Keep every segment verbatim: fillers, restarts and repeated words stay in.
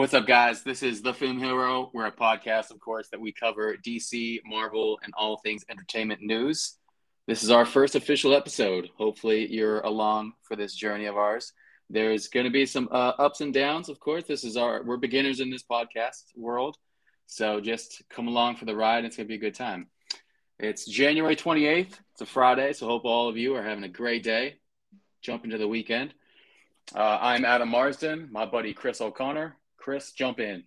What's up, guys? This is The Film Hero. We're a podcast, of course, that we cover D C, Marvel, and all things entertainment news. This is our first official episode. Hopefully, you're along for this journey of ours. There's going to be some uh, ups and downs, of course. This is our we're beginners in this podcast world, so just come along for the ride. It's going to be a good time. It's January twenty-eighth. It's a Friday, so hope all of you are having a great day. Jump into the weekend. Uh, I'm Adam Marsden. My buddy Chris O'Connor. Chris, jump in.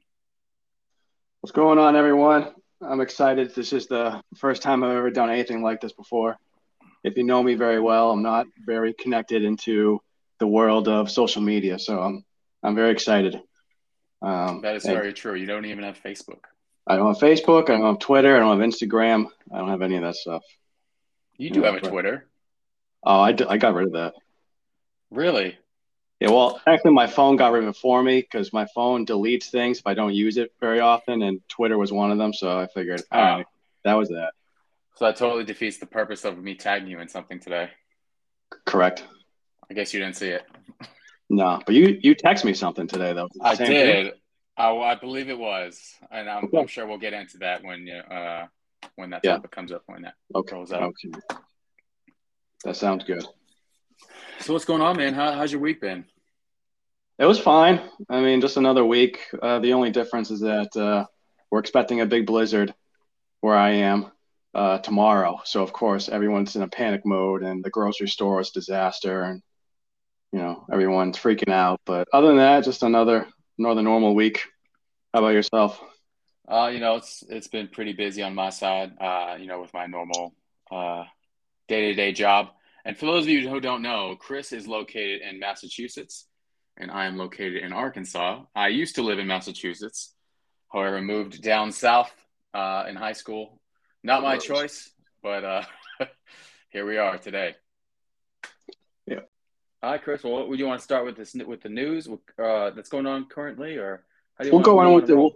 What's going on, everyone? I'm excited. This is the first time I've ever done anything like this before. If you know me very well, I'm not very connected into the world of social media, so I'm I'm very excited. Um, that is very true. You don't even have Facebook. I don't have Facebook. I don't have Twitter. I don't have Instagram. I don't have any of that stuff. You do have a Twitter. Oh, I, d- I got rid of that. Really? Yeah, well, actually, my phone got rid of it for me because my phone deletes things if I don't use it very often, and Twitter was one of them, so I figured, all oh. right, that was that. So that totally defeats the purpose of me tagging you in something today. Correct. I guess you didn't see it. No, but you, you texted me something today, though. I did. I, I believe it was, and I'm, okay. I'm sure we'll get into that when you, uh, when that yeah. topic comes up, when that okay. rolls up. Okay. That sounds good. So what's going on, man? How, how's your week been? It was fine. I mean, just another week. Uh, the only difference is that uh, we're expecting a big blizzard where I am uh, tomorrow. So, of course, everyone's in a panic mode, and the grocery store is a disaster, and, you know, everyone's freaking out. But other than that, just another another normal week. How about yourself? Uh, you know, it's it's been pretty busy on my side, uh, you know, with my normal uh, day-to-day job. And for those of you who don't know, Chris is located in Massachusetts. And I am located in Arkansas. I used to live in Massachusetts, however, moved down south uh, in high school. Not my choice, but uh, here we are today. Yeah. All right, Chris. Well, do you want to start with this with the news uh, that's going on currently, or how do you we'll want go on with the we'll,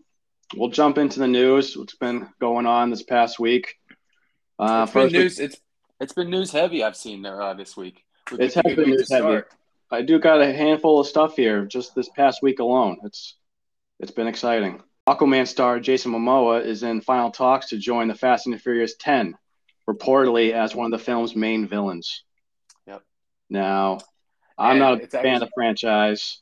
we'll jump into the news. What's been going on this past week? Uh, it's first been news. We, it's it's been news heavy. I've seen uh, this week. We've it's been news heavy. Start. I do got a handful of stuff here just this past week alone. It's It's been exciting. Aquaman star Jason Momoa is in final talks to join the Fast and the Furious ten, reportedly as one of the film's main villains. Yep. Now, I'm and not a fan actually- of the franchise,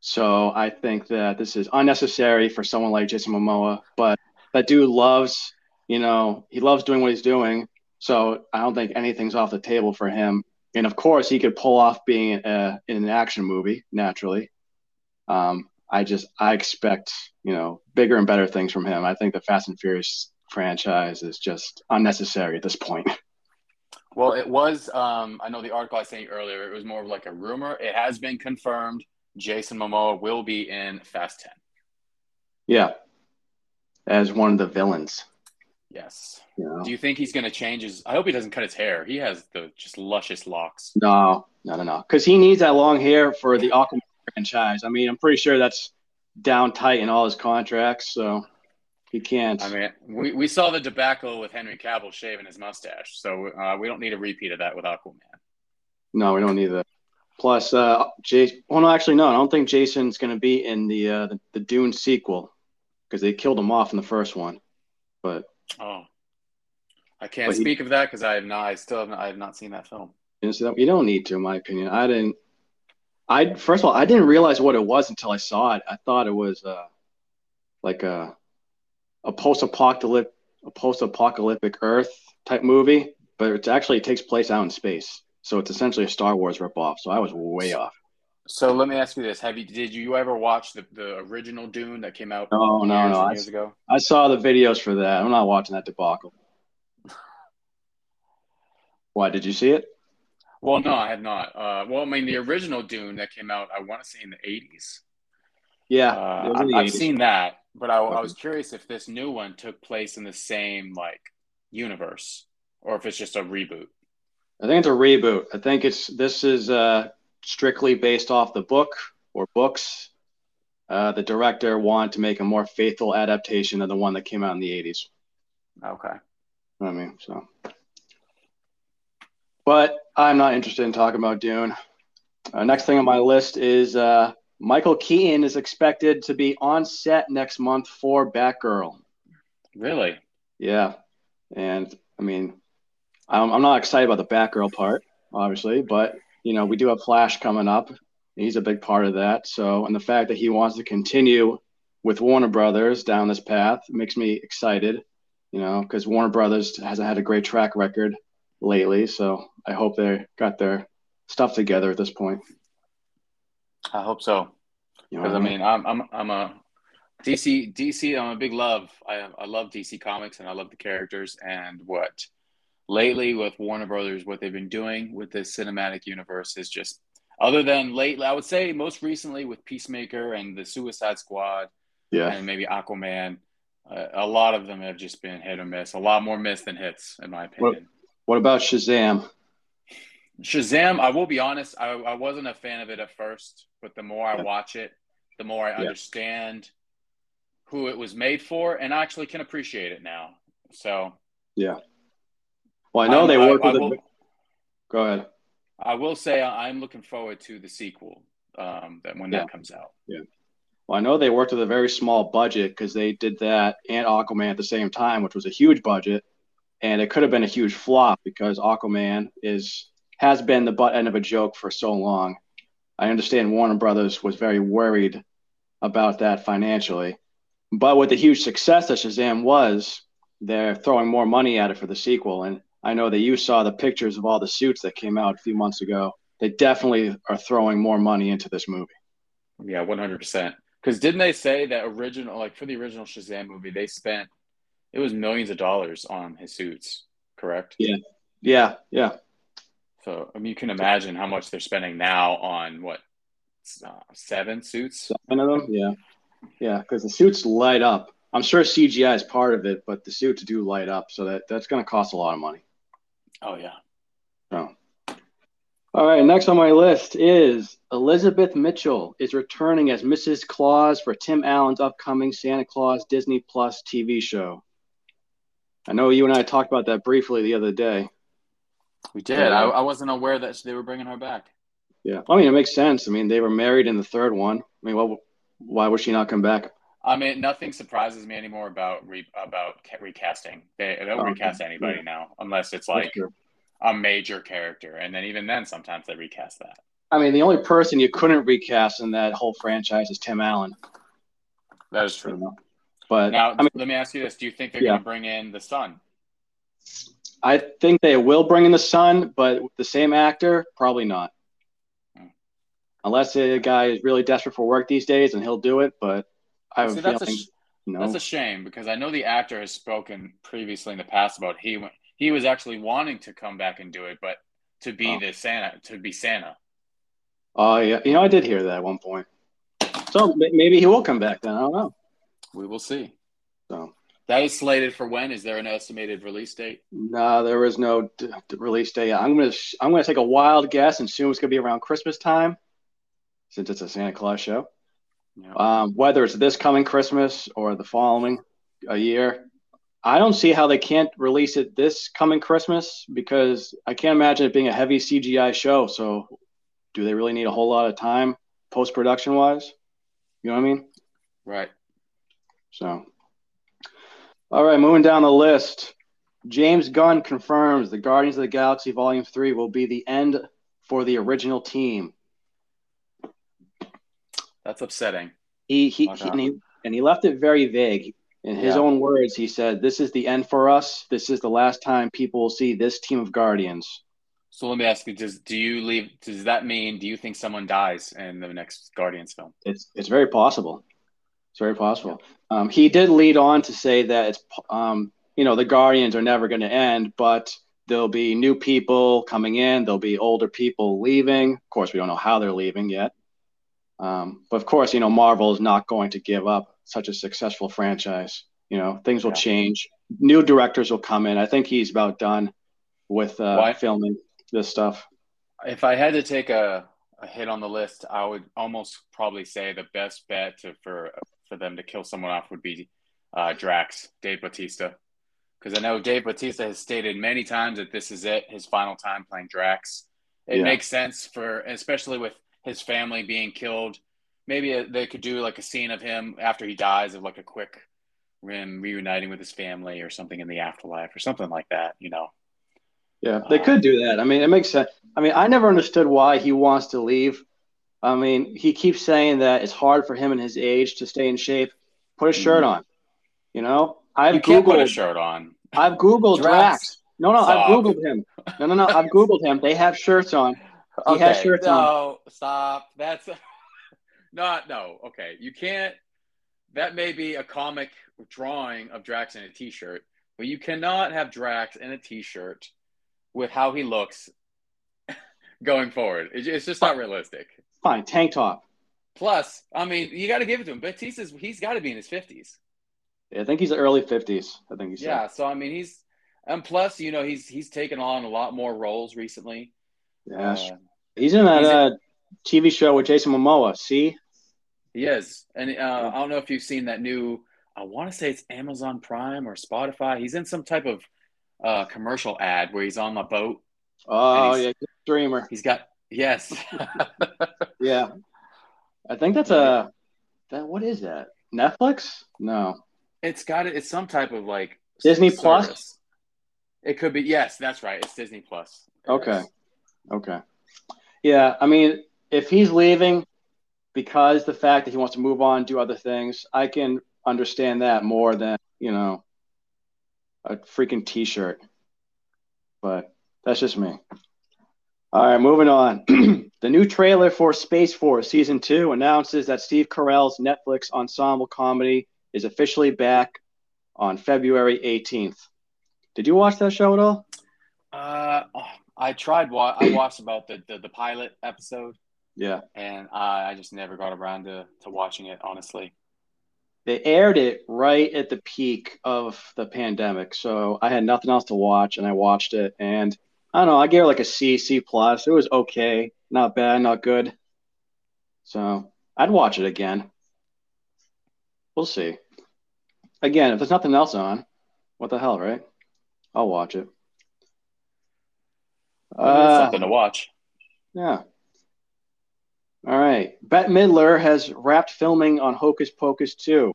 so I think that this is unnecessary for someone like Jason Momoa, but that dude loves, you know, he loves doing what he's doing, so I don't think anything's off the table for him. And, of course, he could pull off being uh, in an action movie, naturally. Um, I just – I expect, you know, bigger and better things from him. I think the Fast and Furious franchise is just unnecessary at this point. Well, it was um, – I know the article I sent you earlier, it was more of like a rumor. It has been confirmed Jason Momoa will be in Fast ten. Yeah, as one of the villains. Yes. Yeah. Do you think he's going to change his – I hope he doesn't cut his hair. He has the just luscious locks. No, no, no, no. Because he needs that long hair for the Aquaman franchise. I mean, I'm pretty sure that's down tight in all his contracts, so he can't. I mean, we, we saw the debacle with Henry Cavill shaving his mustache, so uh, we don't need a repeat of that with Aquaman. No, we don't need that. Plus, uh, Jason – well, no, actually, no. I don't think Jason's going to be in the, uh, the, the Dune sequel because they killed him off in the first one, but – Oh, I can't but speak he, of that because I have not. I still have not, I have not seen that film. You don't need to, in my opinion. I didn't. I first of all, I didn't realize what it was until I saw it. I thought it was uh, like a a post-apocalyptic, a post-apocalyptic Earth type movie, but it's actually it takes place out in space. So it's essentially a Star Wars ripoff. So I was way off. So let me ask you this: Have you did you ever watch the, the original Dune that came out? No, no, no. Years I, ago? I saw the videos for that. I'm not watching that debacle. Why did you see it? Well, no, I have not. Uh, well, I mean, the original Dune that came out, I want to say in the eighties. Yeah, uh, I, the I've eighties. Seen that, but I, okay. I was curious if this new one took place in the same like universe, or if it's just a reboot. I think it's a reboot. I think it's this is. Uh, Strictly based off the book or books, uh, the director wanted to make a more faithful adaptation of the one that came out in the eighties. Okay. I mean, so. But I'm not interested in talking about Dune. Uh, next thing on my list is uh, Michael Keaton is expected to be on set next month for Batgirl. Really? Yeah. And, I mean, I'm, I'm not excited about the Batgirl part, obviously, but, you know, we do have Flash coming up. He's a big part of that. So, and the fact that he wants to continue with Warner Brothers down this path makes me excited, you know, because Warner Brothers hasn't had a great track record lately. So I hope they got their stuff together at this point. I hope so, because I mean, I'm I'm I'm a D C D C. I'm a big love. I I love D C Comics and I love the characters. And what lately with Warner Brothers, what they've been doing with this cinematic universe is just, other than late, I would say most recently with Peacemaker and the Suicide Squad, yeah, and maybe Aquaman. Uh, a lot of them have just been hit or miss. A lot more miss than hits, in my opinion. What, what about Shazam? Shazam, I will be honest, I, I wasn't a fan of it at first, but the more I watch it, the more I yeah. understand who it was made for, and I actually can appreciate it now. So, yeah. Well, I know I'm, they work I, with I will, a... Go ahead. I will say I'm looking forward to the sequel um, that when yeah. that comes out. Yeah. Well, I know they worked with a very small budget because they did that and Aquaman at the same time, which was a huge budget, and it could have been a huge flop because Aquaman is... has been the butt end of a joke for so long. I understand Warner Brothers was very worried about that financially. But with the huge success that Shazam was, they're throwing more money at it for the sequel. And I know that you saw the pictures of all the suits that came out a few months ago. They definitely are throwing more money into this movie. Yeah, one hundred percent. Because didn't they say that original, like for the original Shazam movie, they spent, it was millions of dollars on his suits, correct? Yeah, yeah, yeah. So, I mean, you can imagine how much they're spending now on, what, uh, seven suits? Seven of them, yeah. Yeah, because the suits light up. I'm sure C G I is part of it, but the suits do light up. So that, that's going to cost a lot of money. Oh, yeah. So. All right, next on my list is Elizabeth Mitchell is returning as Missus Claus for Tim Allen's upcoming Santa Claus Disney Plus T V show. I know you and I talked about that briefly the other day. We did. Yeah. I, I wasn't aware that they were bringing her back. Yeah. I mean, it makes sense. I mean, they were married in the third one. I mean, well, why would she not come back? I mean, nothing surprises me anymore about re- about recasting. They, they don't oh, recast okay. anybody yeah. now, unless it's like a major character. And then even then, sometimes they recast that. I mean, the only person you couldn't recast in that whole franchise is Tim Allen. That is true. But now, I mean, let me ask you this. Do you think they're yeah. going to bring in the son? I think they will bring in the son, but the same actor, probably not. Unless the guy is really desperate for work these days, and he'll do it. But I have See, a feeling, that's a sh- no. That's a shame because I know the actor has spoken previously in the past about he he was actually wanting to come back and do it, but to be oh. the Santa, to be Santa. Oh uh, yeah, you know I did hear that at one point. So maybe he will come back then. I don't know. We will see. So. That is slated for when? Is there an estimated release date? No, there is no d- d- release date. I'm gonna sh- I'm gonna take a wild guess and assume it's gonna be around Christmas time, since it's a Santa Claus show. Yeah. Um, whether it's this coming Christmas or the following a year, I don't see how they can't release it this coming Christmas because I can't imagine it being a heavy C G I show. So, do they really need a whole lot of time post production wise? You know what I mean? Right. So. All right, moving down the list. James Gunn confirms the Guardians of the Galaxy Volume three will be the end for the original team. That's upsetting. He he, he, and, he and he left it very vague. In his yeah. own words, he said, "This is the end for us. This is the last time people will see this team of Guardians." So let me ask you: Does do you leave? Does that mean? Do you think someone dies in the next Guardians film? It's it's very possible. It's very possible. Yeah. Um, he did lead on to say that it's, um, you know, the Guardians are never going to end, but there'll be new people coming in. There'll be older people leaving. Of course, we don't know how they're leaving yet. Um, but of course, you know, Marvel is not going to give up such a successful franchise. You know, things will yeah. change. New directors will come in. I think he's about done with uh, well, I, filming this stuff. If I had to take a, a hit on the list, I would almost probably say the best bet to, for for them to kill someone off would be uh, Drax, Dave Bautista. Because I know Dave Bautista has stated many times that this is it, his final time playing Drax. It yeah. makes sense for, especially with his family being killed maybe a, they could do like a scene of him after he dies, of like a quick him reuniting with his family or something in the afterlife or something like that, you know. Yeah, they um, could do that. I mean, it makes sense. I mean, I never understood why he wants to leave. I mean, he keeps saying that it's hard for him in his age to stay in shape. Put a shirt on, you know. I've you can't Googled, put a shirt on. I've Googled Drax. No, no, stop. I've Googled him. No, no, no, I've Googled him. They have shirts on. He okay, has shirts no, on. No, stop. That's not, no, okay. You can't, that may be a comic drawing of Drax in a t-shirt, but you cannot have Drax in a t-shirt with how he looks going forward. It's just not realistic. Fine, tank top. Plus, I mean, you got to give it to him. Bautista's, he's got to be in his fifties. Yeah, I think he's early fifties. I think he's yeah. Saying. So I mean, he's and plus, you know, he's he's taken on a lot more roles recently. Yeah, uh, he's in that he's uh, in, T V show with Jason Momoa. See, he is, and uh, yeah. I don't know if you've seen that new. I want to say it's Amazon Prime or Spotify. He's in some type of uh, commercial ad where he's on the boat. Oh yeah, good streamer. He's got yes. yeah. I think that's a that. What is that? Netflix? No, it's got it. It's some type of like Disney service. Plus. It could be. Yes, that's right. It's Disney Plus. Okay, yes. okay. Yeah, I mean, if he's leaving because the fact that he wants to move on, do other things, I can understand that more than you know a freaking T-shirt. But that's just me. All right, moving on. The new trailer for Space Force Season two announces that Steve Carell's Netflix ensemble comedy is officially back on February eighteenth. Did you watch that show at all? Uh, I tried. Wa- I watched about the, the, the pilot episode. Yeah. And I, I just never got around to, to watching it, honestly. They aired it right at the peak of the pandemic, so I had nothing else to watch, and I watched it, and I don't know. I gave it like a C, C plus. It was okay, not bad, not good. So I'd watch it again. We'll see. Again, if there's nothing else on, what the hell, right? I'll watch it. Well, uh, something to watch. Yeah. All right. Bette Midler has wrapped filming on Hocus Pocus two.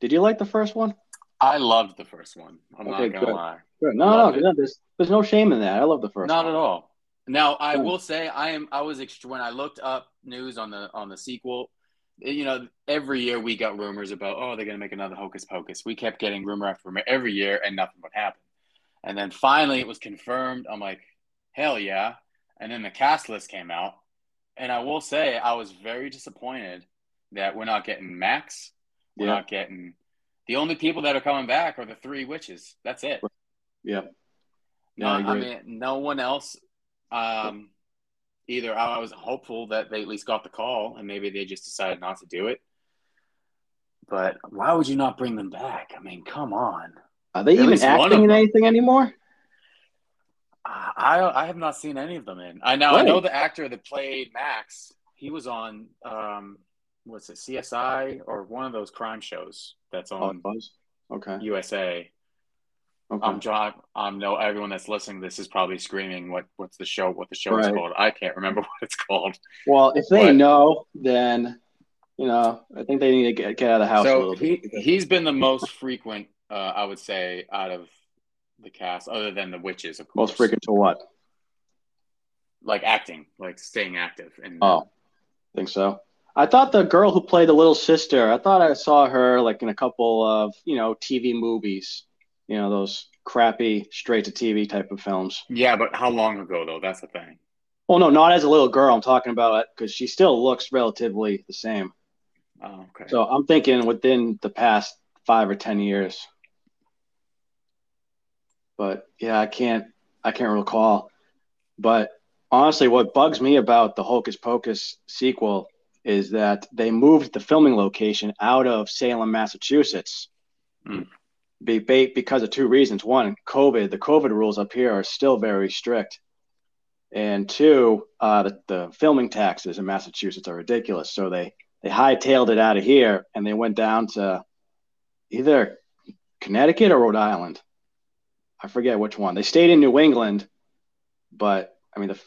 Did you like the first one? I loved the first one. I'm okay, not gonna good. lie. Good. No, no, no, there's there's no shame in that. I love the first not one. Not at all. Now I yeah. will say I am I was ext- when I looked up news on the on the sequel, you know, every year we got rumors about oh they're gonna make another Hocus Pocus. We kept getting rumor after rumor every year and nothing would happen. And then finally it was confirmed. I'm like, hell yeah. And then the cast list came out. And I will say I was very disappointed that we're not getting Max, we're yeah. not getting the only people that are coming back are the three witches. That's it. Yeah. No, yeah, I, I mean, no one else. Um, either I was hopeful that they at least got the call, and maybe they just decided not to do it. But why would you not bring them back? I mean, come on. Are they at even acting in anything anymore? I I have not seen any of them in. I know. Right. I know the actor that played Max. He was on um, what's it, C S I or one of those crime shows that's on oh, okay. U S A. Okay. I'm John. I'm no. Everyone that's listening to this is probably screaming, "What? What's the show? What the show right. is called?" I can't remember what it's called. Well, if they but, know, then you know. I think they need to get, get out of the house. So a little he bit. he's been the most frequent, uh, I would say, out of the cast, other than the witches, of course. Most frequent to what? Like acting, like staying active. And oh, I think so. I thought the girl who played the little sister. I thought I saw her like in a couple of you know T V movies. You know, those crappy straight-to-T V type of films. Yeah, but how long ago, though? That's the thing. Well, no, not as a little girl. I'm talking about it because she still looks relatively the same. Oh, okay. So I'm thinking within the past five or ten years. But, yeah, I can't I can't recall. But, honestly, what bugs me about the Hocus Pocus sequel is that they moved the filming location out of Salem, Massachusetts. Mm. Be, be, because of two reasons. One, COVID. The COVID rules up here are still very strict. And two, uh, the, the filming taxes in Massachusetts are ridiculous. So they, they hightailed it out of here, and they went down to either Connecticut or Rhode Island. I forget which one. They stayed in New England, but, I mean, the,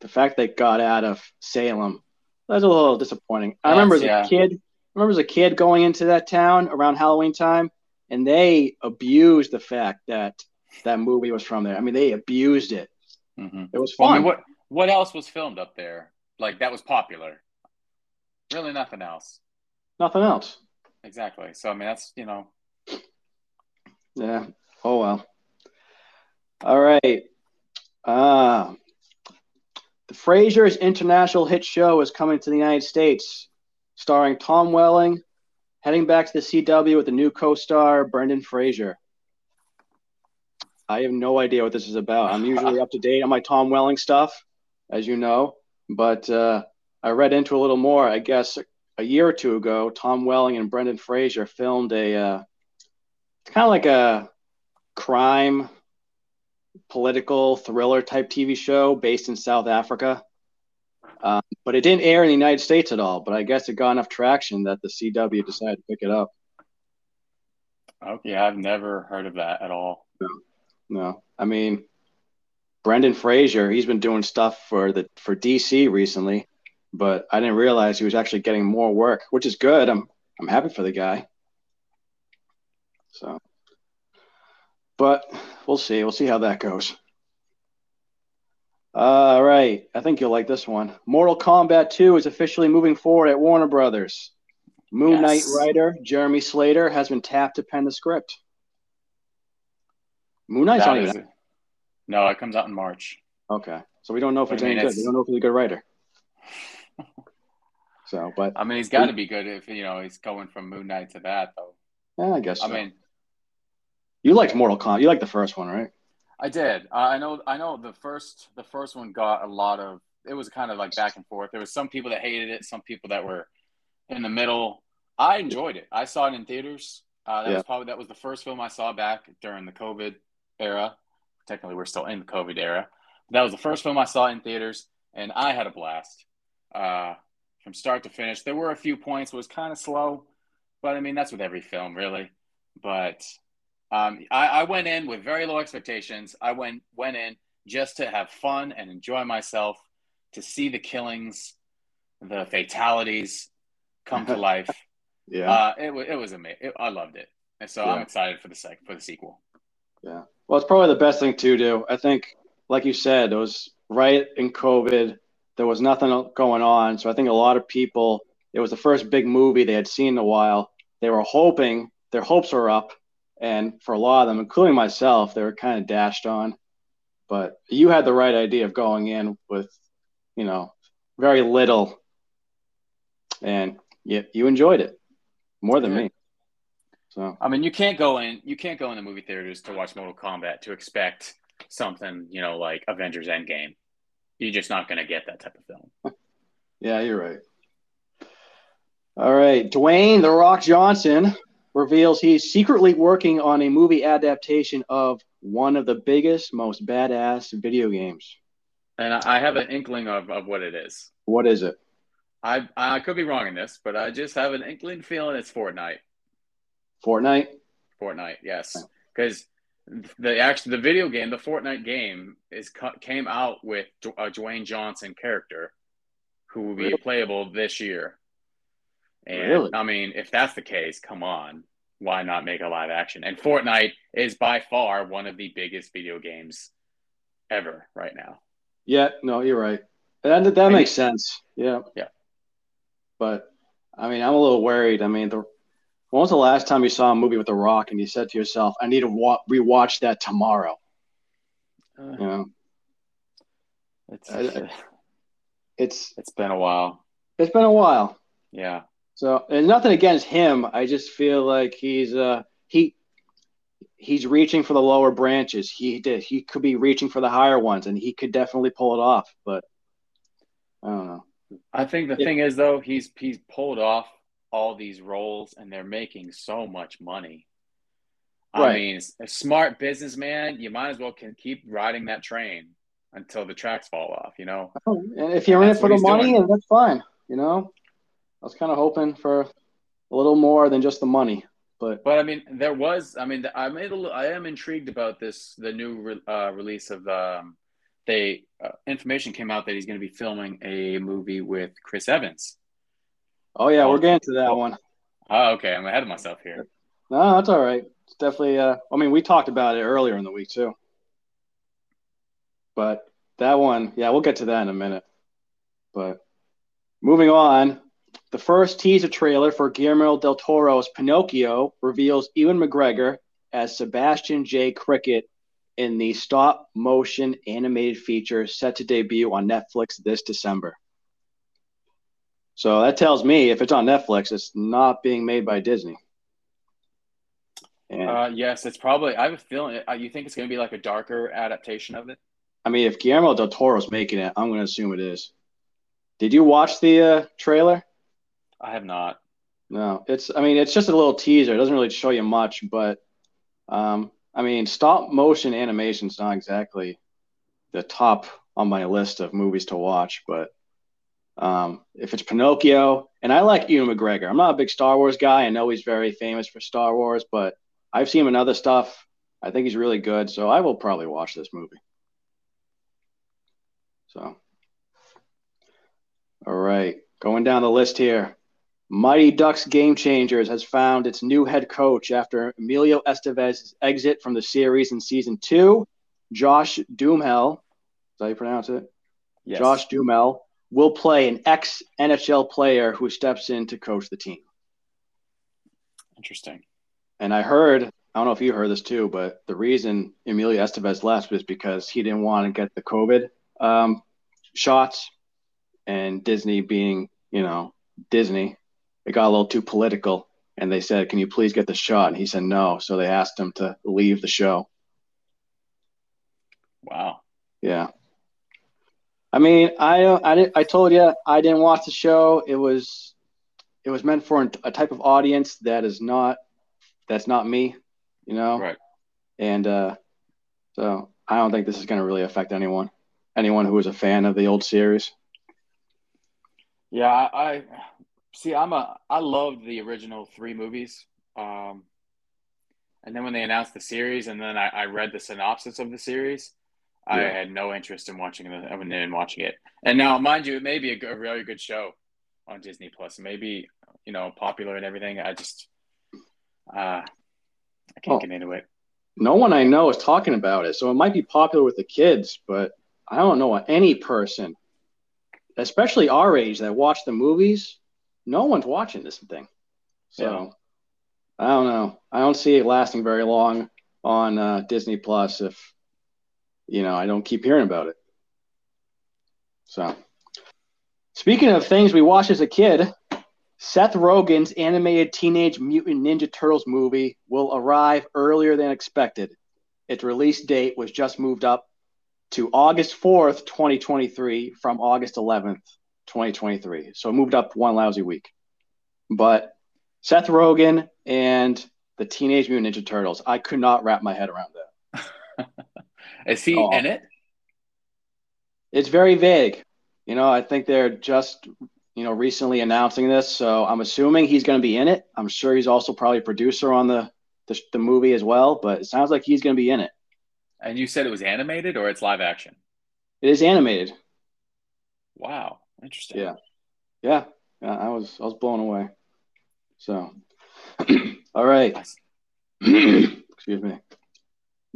the fact they got out of Salem, That was a little disappointing. I yes, remember as yeah. a kid, I remember as a kid going into that town around Halloween time, and they abused the fact that that movie was from there. I mean, they abused it. Mm-hmm. It was fun. Well, I mean, what what else was filmed up there? Like that was popular. Really, nothing else. Nothing else. Exactly. So I mean, that's you know. Yeah. Oh well. All right. Uh the Frasier's international hit show is coming to the United States, starring Tom Welling, heading back to the C W with a new co-star, Brendan Fraser. I have no idea what this is about. I'm usually up to date on my Tom Welling stuff, as you know, but uh, I read into a little more. I guess a, a year or two ago, Tom Welling and Brendan Fraser filmed a uh, kind of like a crime, political thriller type T V show based in South Africa. Um, but it didn't air in the United States at all. But I guess it got enough traction that the C W decided to pick it up. Okay, I've never heard of that at all. Yeah. No, I mean, Brendan Fraser, he's been doing stuff for the for D C recently, but I didn't realize he was actually getting more work, which is good. I'm I'm happy for the guy. So, but we'll see. We'll see how that goes. All right. I think you'll like this one. Mortal Kombat two is officially moving forward at Warner Brothers. Moon Knight yes. writer Jeremy Slater has been tapped to pen the script. Moon Knight's not even. No, it comes out in March. Okay, so we don't know if it's I mean, any good. It's... We don't know if he's a good writer. So, but I mean, he's got to be good if you know he's going from Moon Knight to that, though. Yeah, I guess. I so. mean, you liked Mortal Kombat. You liked the first one, right? I did. Uh, I know. I know the first. The first one got a lot of. It was kind of like back and forth. There was some people that hated it, some people that were in the middle. I enjoyed it. I saw it in theaters. Uh, that yeah. was probably that was the first film I saw back during the COVID era. Technically, we're still in the COVID era. That was the first film I saw in theaters, and I had a blast uh, from start to finish. There were a few points. It was kind of slow, but, I mean, that's with every film, really. But um, I, I went in with very low expectations. I went, went in just to have fun and enjoy myself, to see the killings, the fatalities come to life. Yeah, uh, it, it was amazing. I loved it. And so yeah. I'm excited for the, sec- for the sequel. Yeah. Well, it's probably the best thing to do. I think, like you said, it was right in COVID. There was nothing going on. So I think a lot of people, it was the first big movie they had seen in a while. They were hoping, their hopes were up. And for a lot of them, including myself, they were kind of dashed on. But you had the right idea of going in with, you know, very little. And you, you enjoyed it more than yeah. me. So. I mean, you can't go in. You can't go in the movie theaters to watch Mortal Kombat to expect something, you know, like Avengers Endgame. You're just not going to get that type of film. Yeah, you're right. All right, Dwayne The Rock Johnson reveals he's secretly working on a movie adaptation of one of the biggest, most badass video games. And I have an inkling of, of what it is. What is it? I I could be wrong in this, but I just have an inkling feeling it's Fortnite. Fortnite? Fortnite, yes. Because the actually the video game, the Fortnite game, is came out with a Dwayne Johnson character who will be really? playable this year. And, really? I mean, if that's the case, come on. Why not make a live action? And Fortnite is by far one of the biggest video games ever right now. Yeah, no, you're right. That, that and, makes sense. Yeah. Yeah. But, I mean, I'm a little worried. I mean, the When was the last time you saw a movie with The Rock and you said to yourself, I need to wa- rewatch that tomorrow? Uh, you know? it's, I, I, it's, it's been a while. It's been a while. Yeah. So, and nothing against him. I just feel like he's uh, he he's reaching for the lower branches. He did. He could be reaching for the higher ones, and he could definitely pull it off. But I don't know. I think the it, thing is, though, he's he's pulled off all these roles, and they're making so much money. Right. I mean, a smart businessman, you might as well can keep riding that train until the tracks fall off, you know? Oh, and if you're and in it for the money, and that's fine, you know? I was kind of hoping for a little more than just the money. But, but I mean, there was – I mean, I'm I am intrigued about this, the new re, uh, release of um, they uh, information came out that he's going to be filming a movie with Chris Evans. Oh yeah, we're getting to that one. Oh, okay. I'm ahead of myself here. No, that's all right. It's definitely. Uh, I mean, we talked about it earlier in the week too. But that one, yeah, we'll get to that in a minute. But moving on, the first teaser trailer for Guillermo del Toro's Pinocchio reveals Ewan McGregor as Sebastian J. Cricket in the stop-motion animated feature set to debut on Netflix this December. So that tells me if it's on Netflix, it's not being made by Disney. And uh, yes, it's probably – I have a feeling – you think it's going to be like a darker adaptation of it? I mean, if Guillermo del Toro's making it, I'm going to assume it is. Did you watch the uh, trailer? I have not. No, it's. I mean, it's just a little teaser. It doesn't really show you much, but um, I mean, stop motion animation is not exactly the top on my list of movies to watch. But um, if it's Pinocchio, and I like Ewan McGregor. I'm not a big Star Wars guy. I know he's very famous for Star Wars, but I've seen him in other stuff. I think he's really good, so I will probably watch this movie. So, all right, going down the list here. Mighty Ducks Game Changers has found its new head coach after Emilio Estevez's exit from the series in season two. Josh Duhamel, is that how you pronounce it? Yes. Josh Duhamel will play an ex-N H L player who steps in to coach the team. Interesting. And I heard, I don't know if you heard this too, but the reason Emilio Estevez left was because he didn't want to get the COVID um, shots, and Disney being, you know, Disney, it got a little too political, and they said, "Can you please get the shot?" And he said no, so they asked him to leave the show. Wow. Yeah. I mean, I I I told you I didn't watch the show. It was it was meant for a type of audience that is not that's not me, you know. Right. And uh, so I don't think this is going to really affect anyone anyone who is a fan of the old series. Yeah, I, I see. I'm a. I loved the original three movies, um, and then when they announced the series, and then I, I read the synopsis of the series, yeah. I had no interest in watching it. I mean, in watching it. And now, mind you, it may be a, good, a really good show on Disney Plus. Maybe, you know, popular and everything. I just, uh, I can't oh, get into it. No one I know is talking about it, so it might be popular with the kids, but I don't know any person, especially our age, that watch the movies. No one's watching this thing. So yeah. I don't know. I don't see it lasting very long on uh, Disney Plus if, you know, I don't keep hearing about it. So speaking of things we watched as a kid, Seth Rogen's animated Teenage Mutant Ninja Turtles movie will arrive earlier than expected. Its release date was just moved up to August fourth, twenty twenty-three from August eleventh, twenty twenty-three. So it moved up one lousy week. But Seth Rogen and the Teenage Mutant Ninja Turtles, I could not wrap my head around that. Is he oh. in it? It's very vague. You know, I think they're just, you know, recently announcing this. So I'm assuming he's going to be in it. I'm sure he's also probably a producer on the, the, the movie as well. But it sounds like he's going to be in it. And you said it was animated or it's live action? It is animated. Wow. Interesting. Yeah. Yeah. yeah I was I was blown away. So, all right. Excuse me.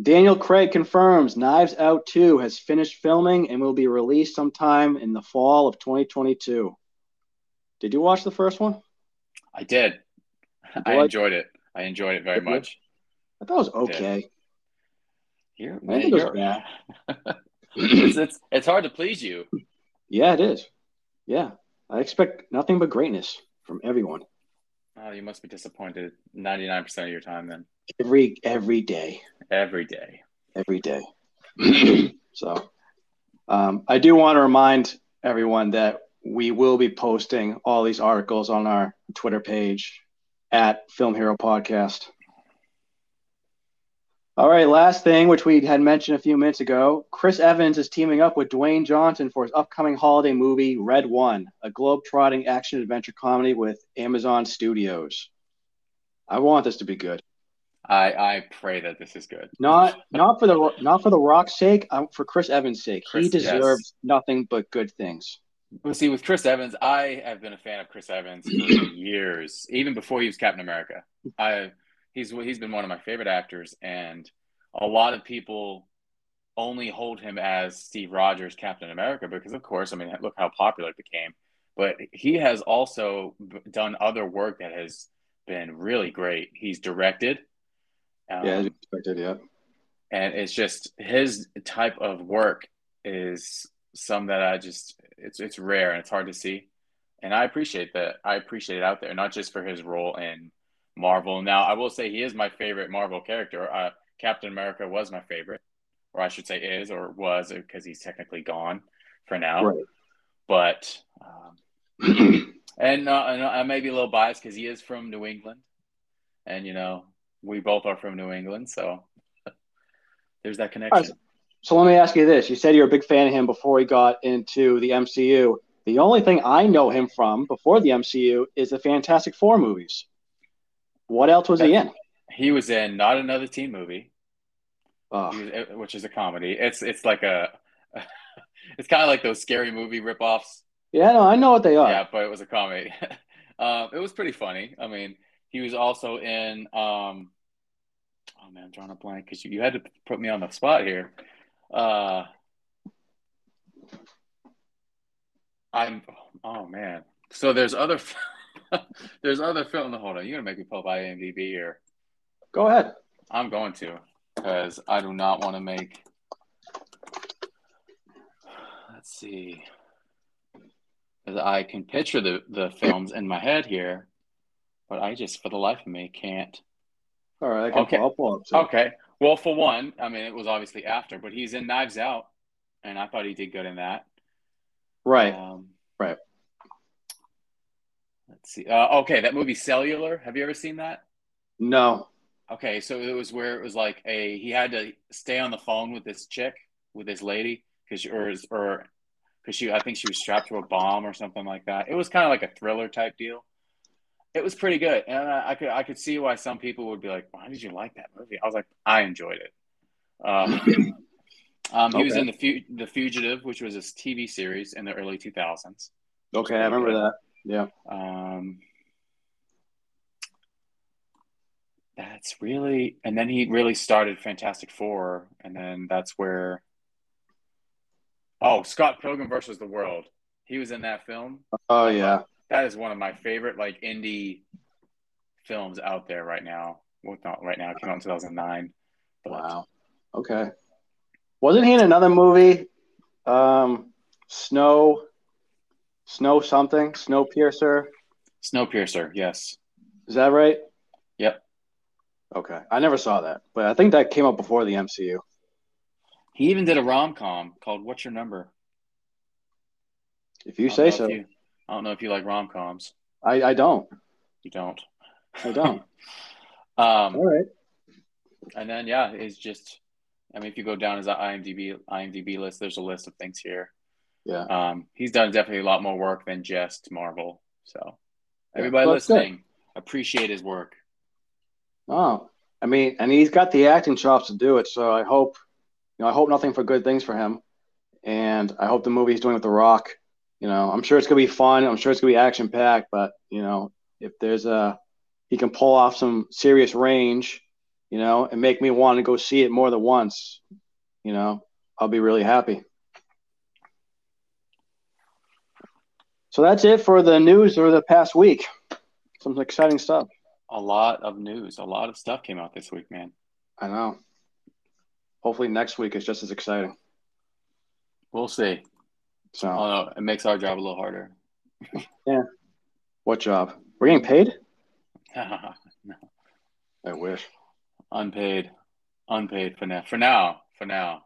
Daniel Craig confirms Knives Out two has finished filming and will be released sometime in the fall of twenty twenty-two. Did you watch the first one? I did. did I like- enjoyed it. I enjoyed it very did much. You? I thought it was okay. You're, man, I think you're, it was bad. it's, it's, it's hard to please you. Yeah, it is. Yeah. I expect nothing but greatness from everyone. Oh, you must be disappointed ninety-nine percent of your time then. Every every day. Every day. Every day. So um, I do want to remind everyone that we will be posting all these articles on our Twitter page at Film Hero Podcast. All right, last thing, which we had mentioned a few minutes ago, Chris Evans is teaming up with Dwayne Johnson for his upcoming holiday movie, Red One, a globe-trotting action-adventure comedy with Amazon Studios. I want this to be good. I, I pray that this is good. Not not for the not for the Rock's sake, um, for Chris Evans' sake. Chris, he deserves yes. nothing but good things. Well, see, with Chris Evans, I have been a fan of Chris Evans for years, even before he was Captain America. I he's he's been one of my favorite actors, and a lot of people only hold him as Steve Rogers' Captain America because, of course, I mean, look how popular it became. But he has also done other work that has been really great. He's directed. Um, yeah, expected, yeah. And it's just his type of work is some that I just it's it's rare and it's hard to see, and I appreciate that. I appreciate it out there, not just for his role in Marvel. Now, I will say he is my favorite Marvel character. Uh, Captain America was my favorite, or I should say is or was, because he's technically gone for now. Right. But um, and, uh, and I may be a little biased because he is from New England, and you know. We both are from New England, so there's that connection. Right, so let me ask you this. You said you're a big fan of him before he got into the M C U. The only thing I know him from before the M C U is the Fantastic Four movies. What else was he in? He was in Not Another Teen Movie, oh. was, which is a comedy. It's it's like a – it's kind of like those Scary Movie ripoffs. Yeah, no, I know what they are. Yeah, but it was a comedy. uh, it was pretty funny. I mean – He was also in, um, oh man, I'm drawing a blank because you, you had to put me on the spot here. Uh, I'm, oh man. So there's other, there's other film. Hold on, you're going to make me pull up IMDb here. Go ahead. I'm going to because I do not want to make, let's see. I can picture the, the films in my head here. But I just, for the life of me, can't. All right, I can okay. pull up. So. Okay. Well, for one, I mean, it was obviously after, but he's in Knives Out, and I thought he did good in that. Right. Um, right. Let's see. Uh, okay, that movie Cellular. Have you ever seen that? No. Okay, so it was where it was like a he had to stay on the phone with this chick, with this lady, because or or because she I think she was strapped to a bomb or something like that. It was kind of like a thriller type deal. It was pretty good, and I, I could I could see why some people would be like, "Why did you like that movie?" I was like, "I enjoyed it." Um, um, he okay. was in the Fu- the Fugitive, which was a T V series in the early two thousands. Okay, I remember good. that. Yeah, um, that's really, and then he really started Fantastic Four, and then that's where. Oh, Scott Pilgrim versus the World. He was in that film. Oh yeah. That is one of my favorite, like, indie films out there right now. Well, not right now. It came out in two thousand nine. But... Wow. Okay. Wasn't he in another movie? Um, Snow, Snow something? Snowpiercer? Snowpiercer, yes. Is that right? Yep. Okay. I never saw that, but I think that came out before the M C U. He even did a rom-com called What's Your Number? If you say so. You. I don't know if you like rom-coms. I, I don't. You don't. I don't. um, All right. And then, yeah, it's just, I mean, if you go down his IMDb, IMDb list, there's a list of things here. Yeah. Um, he's done definitely a lot more work than just Marvel. So everybody yeah, listening, good. Appreciate his work. Oh, I mean, and he's got the acting chops to do it. So I hope, you know, I hope nothing but good things for him. And I hope the movie he's doing with The Rock, you know, I'm sure it's going to be fun. I'm sure it's going to be action-packed. But, you know, if there's a – he can pull off some serious range, you know, and make me want to go see it more than once, you know, I'll be really happy. So that's it for the news over the past week. Some exciting stuff. A lot of news. A lot of stuff came out this week, man. I know. Hopefully next week is just as exciting. We'll see. So oh, no, it makes our job a little harder. Yeah. What job? We're getting paid? No. I wish. Unpaid. Unpaid for now. For now. For now.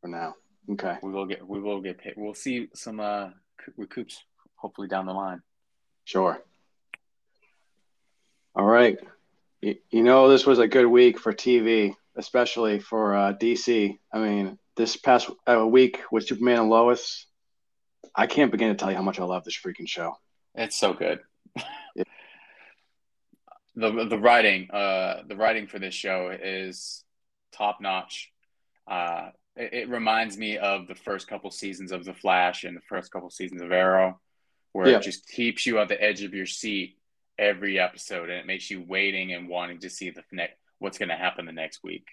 For now. Okay. We will get we will get paid. We'll see some uh recoups hopefully down the line. Sure. All right. You, you know this was a good week for T V, especially for uh, D C. I mean, this past uh, week with Superman and Lois, I can't begin to tell you how much I love this freaking show. It's so good. Yeah. the the writing, uh, the writing for this show is top notch. Uh, it, it reminds me of the first couple seasons of The Flash and the first couple seasons of Arrow, where yeah. it just keeps you at the edge of your seat every episode, and it makes you waiting and wanting to see the next, what's going to happen the next week.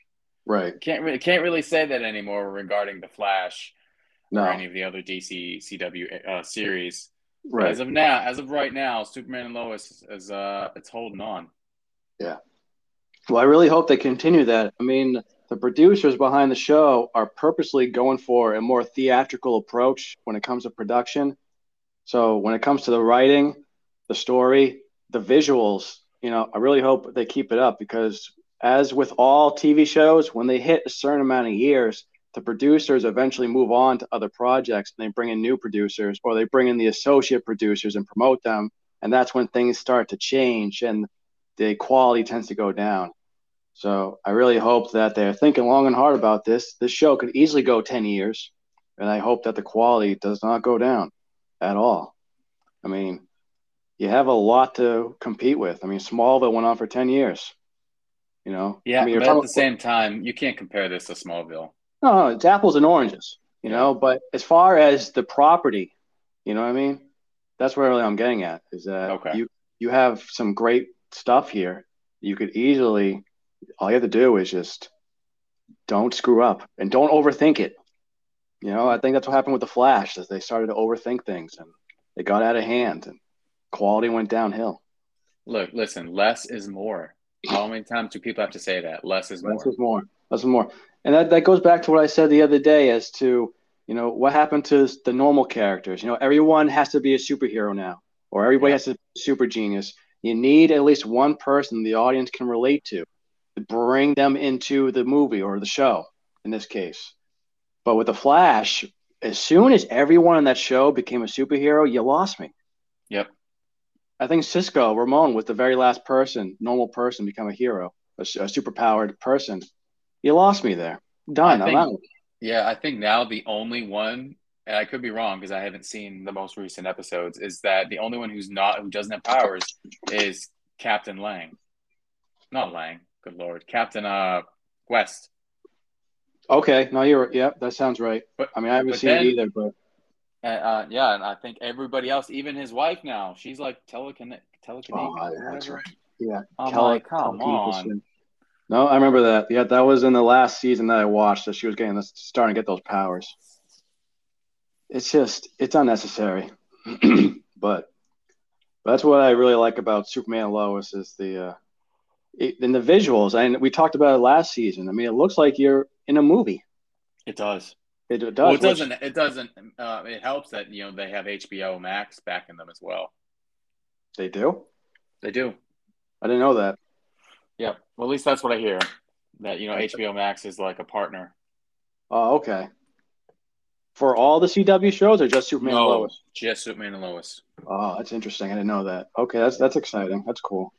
Right. Can't really can't really say that anymore regarding The Flash no. or any of the other D C C W uh, series. Right. As of now, as of right now, Superman and Lois is uh, it's holding on. Yeah. Well, I really hope they continue that. I mean, the producers behind the show are purposely going for a more theatrical approach when it comes to production. So when it comes to the writing, the story, the visuals, you know, I really hope they keep it up, because as with all T V shows, when they hit a certain amount of years, the producers eventually move on to other projects, and they bring in new producers, or they bring in the associate producers and promote them. And that's when things start to change and the quality tends to go down. So I really hope that they're thinking long and hard about this. This show could easily go ten years, and I hope that the quality does not go down at all. I mean, you have a lot to compete with. I mean, Smallville went on for ten years, you know? Yeah, I mean, but at the same time, you can't compare this to Smallville. No, it's apples and oranges, you know, but as far as the property, you know what I mean? That's where really I'm getting at, is that okay. you, you have some great stuff here. You could easily, all you have to do is just don't screw up and don't overthink it. You know, I think that's what happened with The Flash, is they started to overthink things and they got out of hand and quality went downhill. Look, listen, less is more. How many times do people have to say that? Less is more. Less is more. Less is more. And that, that goes back to what I said the other day as to, you know, what happened to the normal characters. You know, everyone has to be a superhero now, or everybody yeah. has to be a super genius. You need at least one person the audience can relate to, to bring them into the movie or the show in this case. But with The Flash, as soon as everyone in that show became a superhero, you lost me. Yep. I think Cisco Ramon was the very last person, normal person, become a hero, a, a superpowered person. You lost me there. Done. I think, I'm out. Yeah, I think now the only one, and I could be wrong because I haven't seen the most recent episodes, is that the only one who's not, who doesn't have powers, is Captain Lang. Not Lang. Good Lord. Captain uh, West. Okay. No, you're right. Yeah, that sounds right. But, I mean, I haven't seen then, it either, but. Uh, yeah, and I think everybody else, even his wife now, she's like telekinetic. Oh, yeah, that's right. Yeah. I'm Cal- like, come on. No, I remember that. Yeah, that was in the last season that I watched, that she was getting this, starting to get those powers. It's just, it's unnecessary. But that's what I really like about Superman and Lois, is the uh, it, and the visuals. And we talked about it last season. I mean, it looks like you're in a movie. It does. It, it does. Well, it doesn't. Which, it doesn't. Uh, it helps that, you know, they have H B O Max backing them as well. They do. They do. I didn't know that. Yeah, well, at least that's what I hear. That, you know, H B O Max is like a partner. Oh, okay. For all the C W shows, or just Superman no, and Lois? Just Superman and Lois. Oh, that's interesting. I didn't know that. Okay, that's that's exciting. That's cool.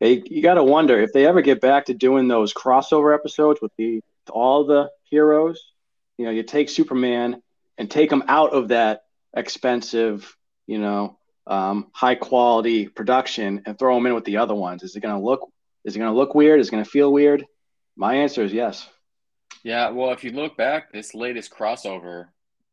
Hey, you got to wonder if they ever get back to doing those crossover episodes with the all the heroes. You know, you take Superman and take him out of that expensive, you know, um high quality production, and throw them in with the other ones. Is it gonna look is it gonna look weird? Is it gonna feel weird? My answer is yes. Yeah, well, if you look back, this latest crossover,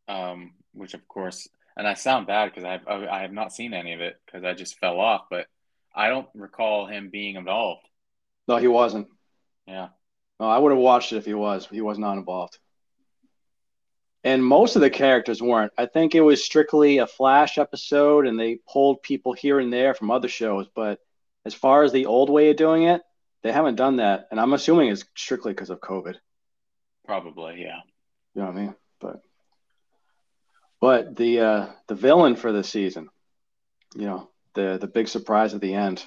um which of course, and I sound bad because I have I have not seen any of it because I just fell off, but I don't recall him being involved. No, he wasn't. Yeah. No, I would have watched it if he was. He was not involved. And most of the characters weren't. I think it was strictly a Flash episode, and they pulled people here and there from other shows. But as far as the old way of doing it, they haven't done that. And I'm assuming it's strictly because of COVID. Probably, yeah. You know what I mean? But but the uh, the villain for this season, you know, the the big surprise at the end.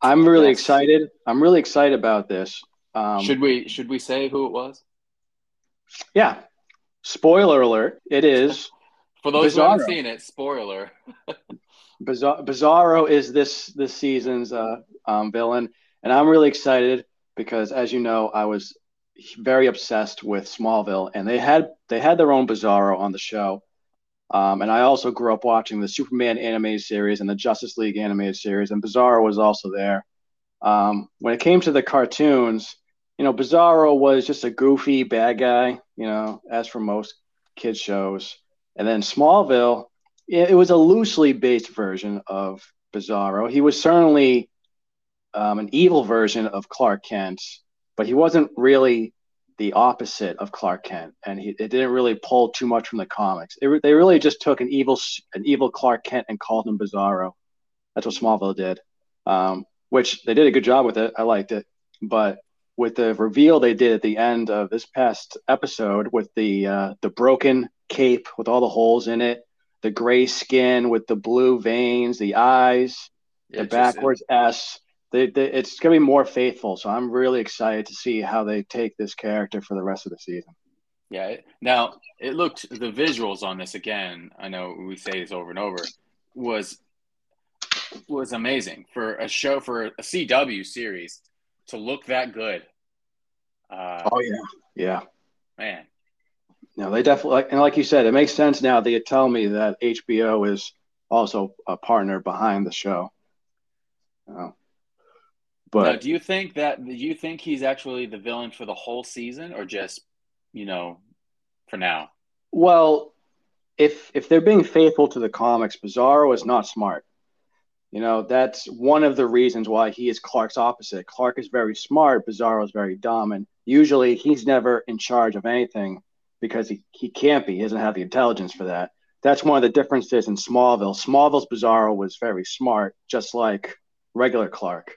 I'm really That's... excited. I'm really excited about this. Um, should we should we say who it was? Yeah. Spoiler alert, it is. For those Bizarro. who haven't seen it, spoiler. Bizar- Bizarro is this this season's uh, um, villain, and I'm really excited because, as you know, I was very obsessed with Smallville, and they had they had their own Bizarro on the show, Um, and I also grew up watching the Superman animated series and the Justice League animated series, and Bizarro was also there. Um, when it came to the cartoons, you know, Bizarro was just a goofy bad guy, you know, as for most kids shows. And then Smallville, it, it was a loosely based version of Bizarro. He was certainly um, an evil version of Clark Kent, but he wasn't really the opposite of Clark Kent, and he, it didn't really pull too much from the comics. It, they really just took an evil an evil Clark Kent and called him Bizarro. That's what Smallville did, um, which they did a good job with it. I liked it. But with the reveal they did at the end of this past episode with the uh, the broken cape with all the holes in it, the gray skin with the blue veins, the eyes, yeah, the backwards S. They, they, it's going to be more faithful, so I'm really excited to see how they take this character for the rest of the season. Yeah. Now, it looked – the visuals on this, again, I know we say this over and over, was was amazing. For a show, for a C W series to look that good. Uh, oh, yeah. Yeah. Man. No, they definitely – and like you said, it makes sense now that you tell me that H B O is also a partner behind the show. Uh, But now, do you think that do you think he's actually the villain for the whole season, or just, you know, for now? Well, if if they're being faithful to the comics, Bizarro is not smart. You know, that's one of the reasons why he is Clark's opposite. Clark is very smart, Bizarro is very dumb, and usually he's never in charge of anything because he, he can't be. He doesn't have the intelligence for that. That's one of the differences in Smallville. Smallville's Bizarro was very smart, just like regular Clark.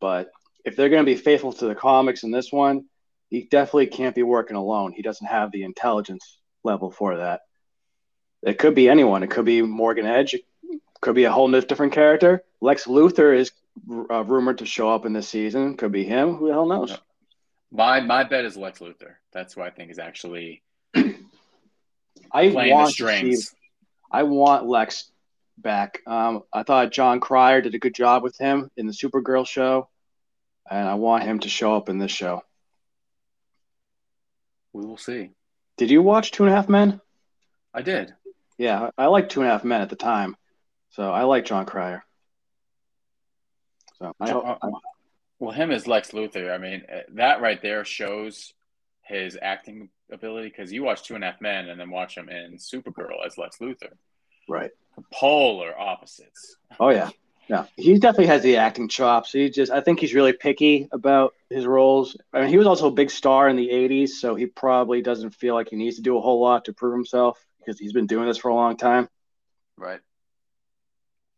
But if they're going to be faithful to the comics in this one, he definitely can't be working alone. He doesn't have the intelligence level for that. It could be anyone. It could be Morgan Edge. It could be a whole different character. Lex Luthor is uh, rumored to show up in this season. Could be him. Who the hell knows? My my bet is Lex Luthor. That's who I think is actually playing the strings. I want Lex back. Um, I thought John Cryer did a good job with him in the Supergirl show, and I want him to show up in this show. We will see. Did you watch Two and a Half Men? I did. Yeah, I liked Two and a Half Men at the time, so I like John Cryer. So I, uh, I, well, him as Lex Luthor, I mean, that right there shows his acting ability, because you watch Two and a Half Men and then watch him in Supergirl as Lex Luthor. Right. Polar opposites. Oh, yeah. Yeah. He definitely has the acting chops. He just, I think he's really picky about his roles. I mean, he was also a big star in the eighties, so he probably doesn't feel like he needs to do a whole lot to prove himself because he's been doing this for a long time. Right.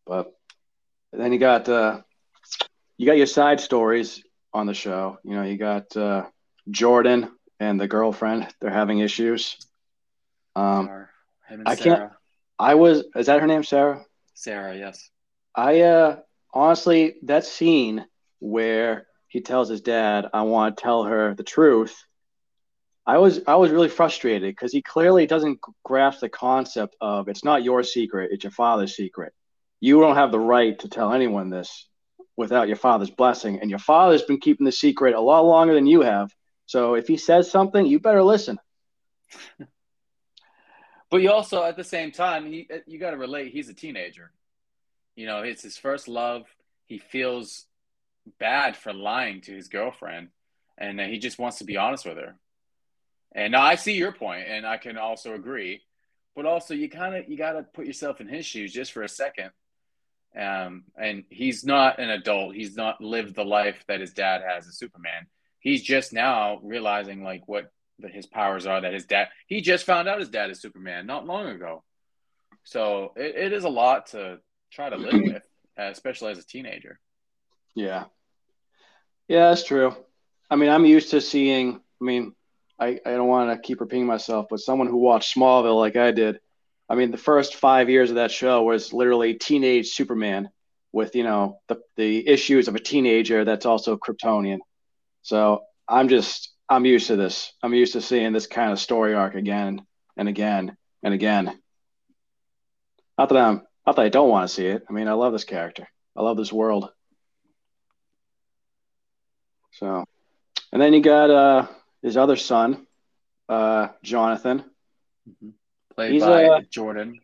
But then you got, uh, you got your side stories on the show. You know, you got uh, Jordan and the girlfriend. They're having issues. Um, Him and I Sarah. can't. I was, is that her name, Sarah? Sarah, yes. I, uh, honestly, that scene where he tells his dad, I want to tell her the truth. I was, I was really frustrated because he clearly doesn't grasp the concept of it's not your secret. It's your father's secret. You don't have the right to tell anyone this without your father's blessing. And your father's been keeping the secret a lot longer than you have. So if he says something, you better listen. But you also, at the same time, he, you got to relate. He's a teenager. You know, it's his first love. He feels bad for lying to his girlfriend, and he just wants to be honest with her. And now I see your point, and I can also agree. But also, you kind of you got to put yourself in his shoes just for a second. Um, and he's not an adult. He's not lived the life that his dad has as Superman. He's just now realizing, like, what – that his powers are, that his dad, he just found out his dad is Superman not long ago. So it, it is a lot to try to live with, especially as a teenager. Yeah. Yeah, that's true. I mean, I'm used to seeing, I mean, I, I don't want to keep repeating myself, but someone who watched Smallville like I did, I mean, the first five years of that show was literally teenage Superman with, you know, the, the issues of a teenager that's also Kryptonian. So I'm just, I'm used to this. I'm used to seeing this kind of story arc again and again and again. Not that I'm, not that I don't want to see it. I mean, I love this character. I love this world. So, and then you got uh, his other son, uh, Jonathan. Mm-hmm. Played He's by a, Jordan.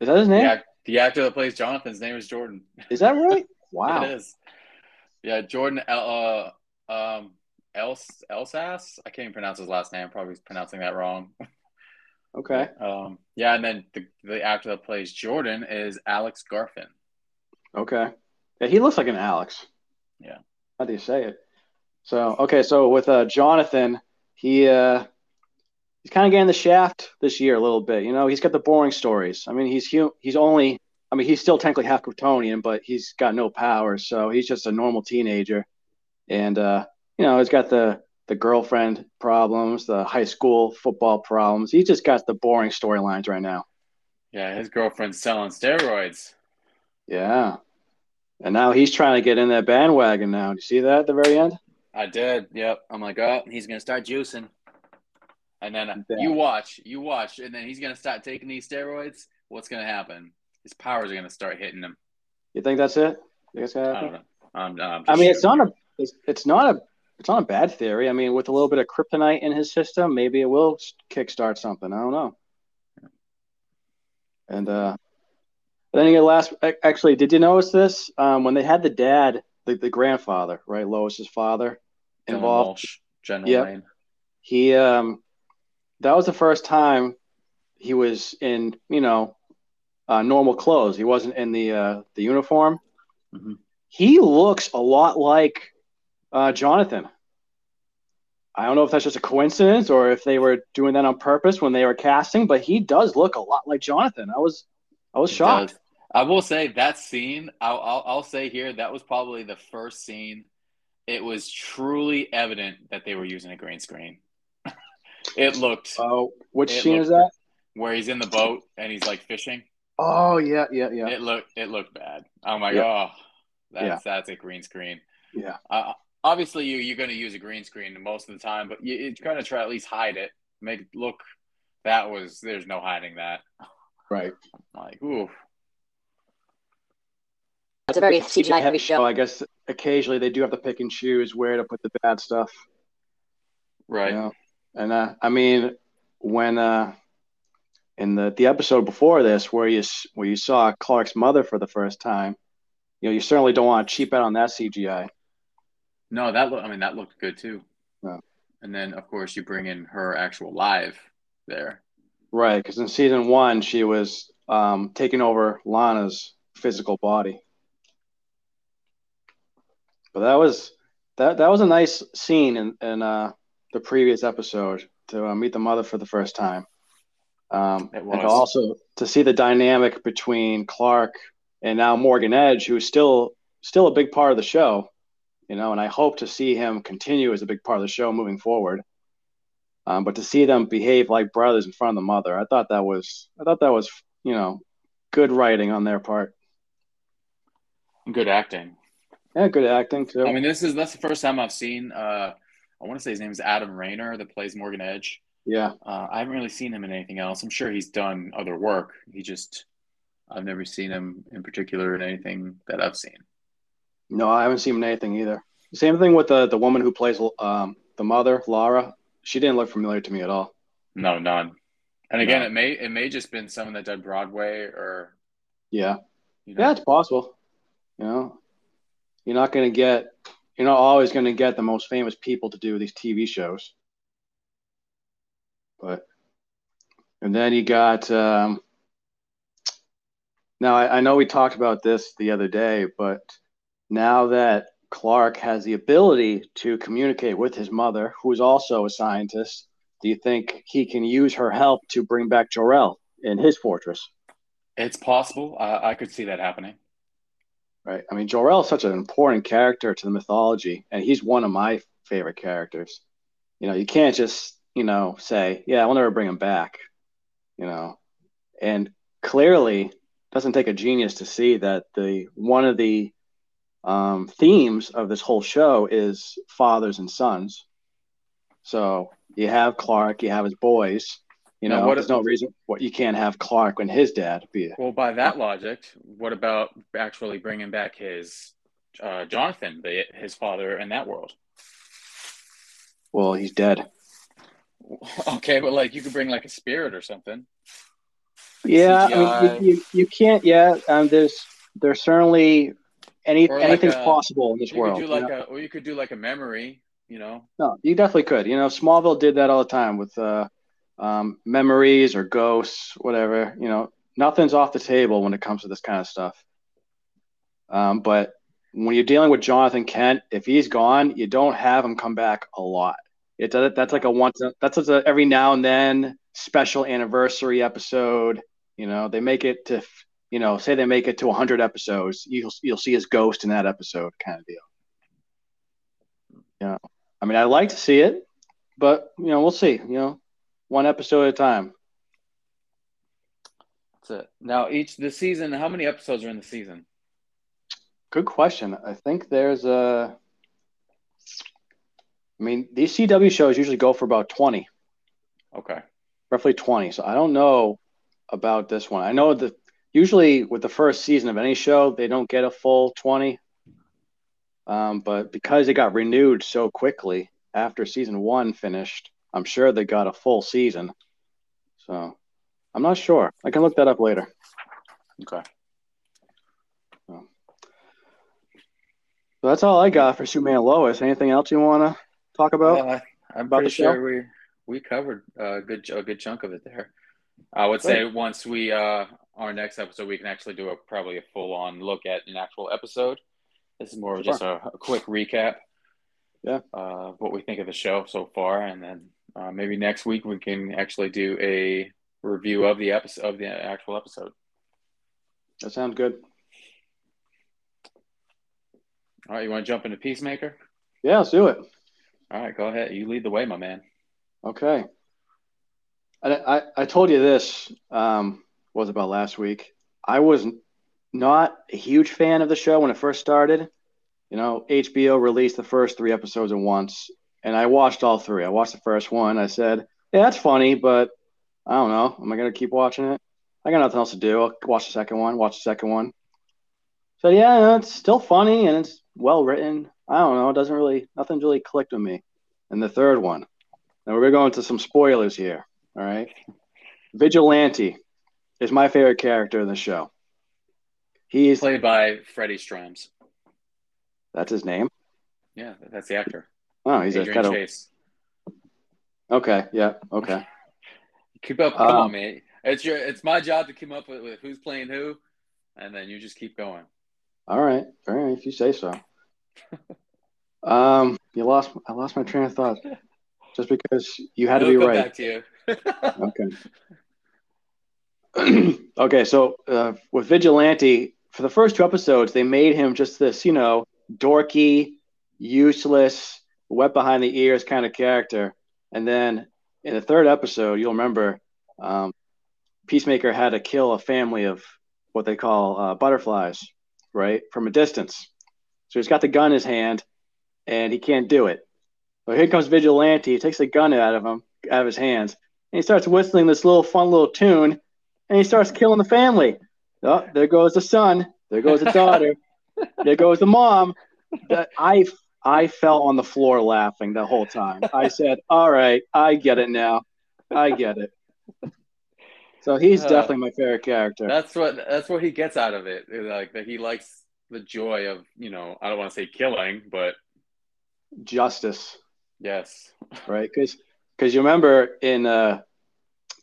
Is that his name? Yeah, the actor that plays Jonathan's name is Jordan. Is that right? Wow. It is. Yeah, Jordan uh, um, Els Elsass. I can't even pronounce his last name. I'm probably pronouncing that wrong. Okay. Um, yeah, and then the, the actor that plays Jordan is Alex Garfin. Okay. Yeah, he looks like an Alex. Yeah. How do you say it? So, okay, so with uh, Jonathan, he uh, he's kind of getting the shaft this year a little bit. You know, he's got the boring stories. I mean, he's hu- he's only – I mean, he's still technically half Kryptonian, but he's got no powers, so he's just a normal teenager. And, uh, you know, he's got the – the girlfriend problems, the high school football problems. He just got the boring storylines right now. Yeah, his girlfriend's selling steroids. Yeah. And now he's trying to get in that bandwagon now. Do you see that at the very end? I did, yep. I'm like, oh, he's going to start juicing. And then uh, you watch, you watch, and then he's going to start taking these steroids. What's going to happen? His powers are going to start hitting him. You think that's it? You think that's gonna happen? I don't know. I'm, I'm I mean, it's not, a, it's, it's not a – It's not a bad theory. I mean, with a little bit of kryptonite in his system, maybe it will kickstart something. I don't know. And uh, then your last, actually, did you notice this? Um, when they had the dad, the, the grandfather, right, Lois's father, involved. General Walsh, General yep. Lane. He, um, that was the first time he was in, you know, uh, normal clothes. He wasn't in the uh, the uniform. Mm-hmm. He looks a lot like. Uh, Jonathan. I don't know if that's just a coincidence or if they were doing that on purpose when they were casting, but he does look a lot like Jonathan. I was, I was shocked. I will say that scene. I'll, I'll, I'll say here that was probably the first scene. It was truly evident that they were using a green screen. It looked. Oh, uh, which scene is that? Where he's in the boat and he's like fishing. Oh yeah, yeah, yeah. It looked, it looked bad. I'm like, yeah. oh, that's yeah. that's a green screen. Yeah. Uh, Obviously, you, you're going to use a green screen most of the time, but you, you're going to try to at least hide it. Make it look that was – there's no hiding that. Right. I'm like, ooh. It's a very C G I-heavy show. I guess occasionally they do have to pick and choose where to put the bad stuff. Right. You know? And, uh, I mean, when uh, – in the, the episode before this where you, where you saw Clark's mother for the first time, you know, you certainly don't want to cheap out on that C G I. No, that look. I mean, that looked good too. Yeah. And then, of course, you bring in her actual live there, right? Because in season one, she was um, taking over Lana's physical body. But that was that. That was a nice scene in in uh, the previous episode to uh, meet the mother for the first time. Um, it was. And to also to see the dynamic between Clark and now Morgan Edge, who's still still a big part of the show. You know, and I hope to see him continue as a big part of the show moving forward. Um, but to see them behave like brothers in front of the mother, I thought that was, I thought that was, you know, good writing on their part. Good acting. Yeah, good acting too. I mean, this is that's the first time I've seen. Uh, I want to say his name is Adam Rayner that plays Morgan Edge. Yeah, uh, I haven't really seen him in anything else. I'm sure he's done other work. He just, I've never seen him in particular in anything that I've seen. No, I haven't seen anything either. Same thing with the the woman who plays um, the mother, Lara. She didn't look familiar to me at all. No, none. And again, no. it may it may just been someone that did Broadway or. Yeah, you know. Yeah, it's possible. You know, you're not going to get, you're not always going to get the most famous people to do these T V shows. But, and then you got. Um, now I, I know we talked about this the other day, but. Now that Clark has the ability to communicate with his mother, who is also a scientist, do you think he can use her help to bring back Jor-El in his fortress? It's possible. Uh, I could see that happening. Right. I mean, Jor-El is such an important character to the mythology, and he's one of my favorite characters. You know, you can't just, you know, say, yeah, we'll never bring him back, you know. And clearly, it doesn't take a genius to see that the one of the Um, themes of this whole show is fathers and sons. So you have Clark, you have his boys. You now know, what there's if, no reason what you can't have Clark and his dad be. Well, by that logic, what about actually bringing back his uh, Jonathan, the, his father in that world? Well, he's dead. Okay, but like you could bring like a spirit or something. Yeah, C G I. I mean, you, you, you can't. Yeah, um, there's there's certainly any like anything's a, possible in this you world. Could do like you know? a, or you could do like a memory. You know. No, you definitely could. You know, Smallville did that all the time with uh, um, memories or ghosts, whatever. You know, nothing's off the table when it comes to this kind of stuff. Um, but when you're dealing with Jonathan Kent, if he's gone, you don't have him come back a lot. It does. That's like a once. That's a every now and then special anniversary episode. You know, they make it to, you know, say they make it to one hundred episodes. You'll you'll see his ghost in that episode, kind of deal. You know, I mean, I like to see it, but you know, we'll see. You know, one episode at a time. That's it. Now, each the season. How many episodes are in the season? Good question. I think there's a. I mean, these C W shows usually go for about twenty. Okay. Roughly twenty. So I don't know about this one. I know that usually with the first season of any show, they don't get a full twenty. Um, but because it got renewed so quickly after season one finished, I'm sure they got a full season. So I'm not sure. I can look that up later. Okay. So that's all I got for Superman and Lois. Anything else you want to talk about? Uh, I'm about pretty sure we, we covered a good, a good chunk of it there. I would Great. say once we uh, our next episode, we can actually do a probably a full-on look at an actual episode. This is more of sure. just a, a quick recap yeah. uh, of what we think of the show so far. And then uh, maybe next week we can actually do a review of the episode, of the actual episode. That sounds good. All right, you want to jump into Peacemaker? Yeah, let's do it. All right, go ahead. You lead the way, my man. Okay. I, I, I told you this um, was about last week. I was not a huge fan of the show when it first started. You know, H B O released the first three episodes at once, and I watched all three. I watched the first one. I said, yeah, that's funny, but I don't know. Am I going to keep watching it? I got nothing else to do. I'll watch the second one, watch the second one. So, yeah, it's still funny, and it's well written. I don't know. It doesn't really, nothing really clicked with me. And the third one. Now we're going to some spoilers here. All right. Vigilante is my favorite character in the show. He is played by Freddie Stroms. That's his name. Yeah, that's the actor. Oh, he's Adrian a kind Chase. Of. Okay. Yeah. Okay. Keep up. Come um, on, man. It's your. It's my job to come up with, with who's playing who, and then you just keep going. All right, all right. If you say so. Um, you lost. I lost my train of thought. Just because you had It'll to be go right. Back to you. Okay. Okay. So uh, with Vigilante, for the first two episodes, they made him just this, you know, dorky, useless, wet behind the ears kind of character. And then in the third episode, you'll remember, um, Peacemaker had to kill a family of what they call uh, butterflies. Right, from a distance. So he's got the gun in his hand, and he can't do it. So here comes Vigilante. He takes the gun out of him, out of his hands, and he starts whistling this little fun little tune, and he starts killing the family. Oh, there goes the son. There goes the daughter. There goes the mom. That I I fell on the floor laughing the whole time. I said, "All right, I get it now. I get it." So he's definitely my favorite character. Uh, that's what that's what he gets out of it. Like that, he likes the joy of, you know, I don't want to say killing, but justice. Yes, right. Because because you remember in uh,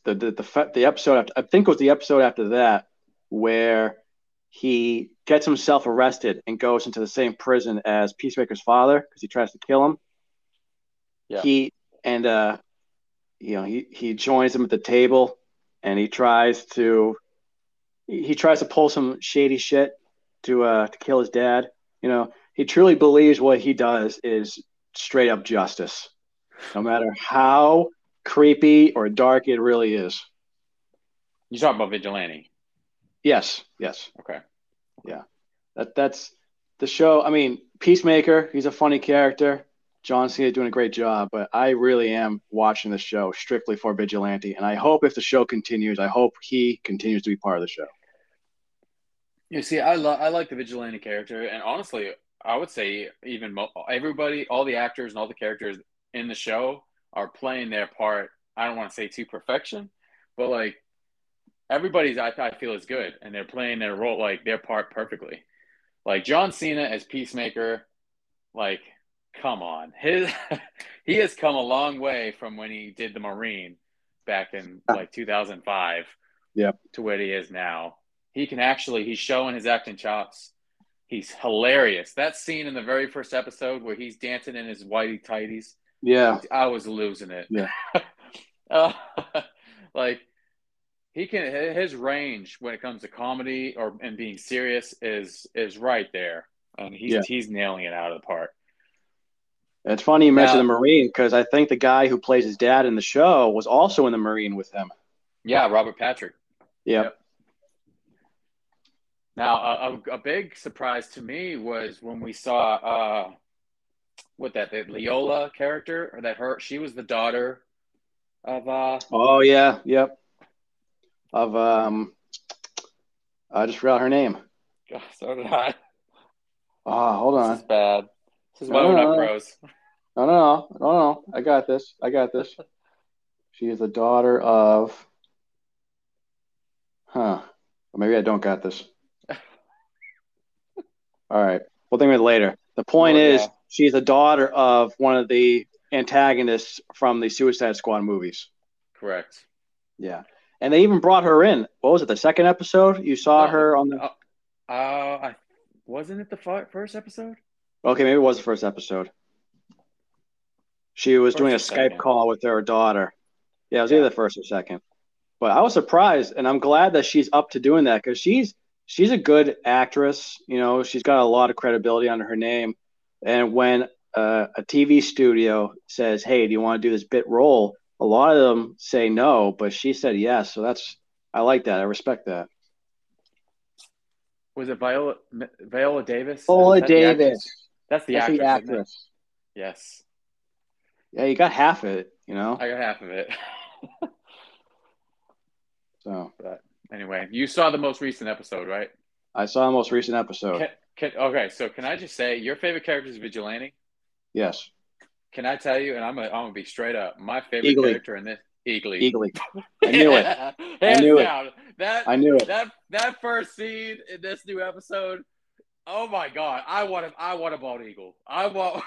the the the the episode after, I think it was the episode after that, where he gets himself arrested and goes into the same prison as Peacemaker's father because he tries to kill him. Yeah. He and uh, you know, he he joins him at the table. And he tries to, he tries to pull some shady shit to uh, to kill his dad. You know, he truly believes what he does is straight up justice, no matter how creepy or dark it really is. You talk about Vigilante. Yes. Yes. Okay. Yeah. That that's the show. I mean, Peacemaker. He's a funny character. John Cena's doing a great job, but I really am watching the show strictly for Vigilante, and I hope if the show continues, I hope he continues to be part of the show. You see, I love, I like the Vigilante character, and honestly, I would say even mo- everybody, all the actors and all the characters in the show are playing their part. I don't want to say to perfection, but like everybody's I, I feel is good, and they're playing their role, like their part perfectly. Like John Cena as Peacemaker, like come on, his he has come a long way from when he did the Marine back in like two thousand five. Yeah, to where he is now. He can actually, he's showing his acting chops. He's hilarious. That scene in the very first episode where he's dancing in his whitey tighties. Yeah. I was losing it. Yeah. uh, like he can, his range when it comes to comedy or and being serious is, is right there. And he's, yeah. he's nailing it out of the park. It's funny you mentioned now, the Marine, because I think the guy who plays his dad in the show was also in the Marine with him. Yeah. Robert Patrick. Yeah. Yep. Now, a, a big surprise to me was when we saw uh, what that the Leola character, or that her she was the daughter of. Uh, oh yeah, yep. Of um, I just forgot her name. God, so did I. Ah, oh, hold on. This is bad. This is why we're not pros. No, no, no, no. I got this. I got this. She is the daughter of. Huh. Well, maybe I don't got this. All right. We'll think of it later. The point oh, is yeah. she's the daughter of one of the antagonists from the Suicide Squad movies. Correct. Yeah. And they even brought her in. What was it, the second episode? You saw uh, her on the uh, – uh, wasn't it the f- first episode? Okay, maybe it was the first episode. She was first doing a Skype call with her daughter. Yeah, it was yeah. either the first or second. But I was surprised, and I'm glad that she's up to doing that because she's – She's a good actress. You know, she's got a lot of credibility under her name. And when uh, a T V studio says, hey, do you want to do this bit role? A lot of them say no, but she said yes. So that's – I like that. I respect that. Was it Viola, Viola Davis? Viola that Davis. The that's the that's actress. The actress. Yes. Yeah, you got half of it, you know. I got half of it. so – but. Anyway, you saw the most recent episode, right? I saw the most recent episode. Can, can, okay, so can I just say your favorite character is Vigilante? Yes. Can I tell you? And I'm gonna, I'm gonna be straight up. My favorite Eagly. character in this Eagly. Eagly. I knew yeah. it. Hands I knew down. it. That I knew it. That that first scene in this new episode. Oh my God! I want a, I want a bald eagle. I want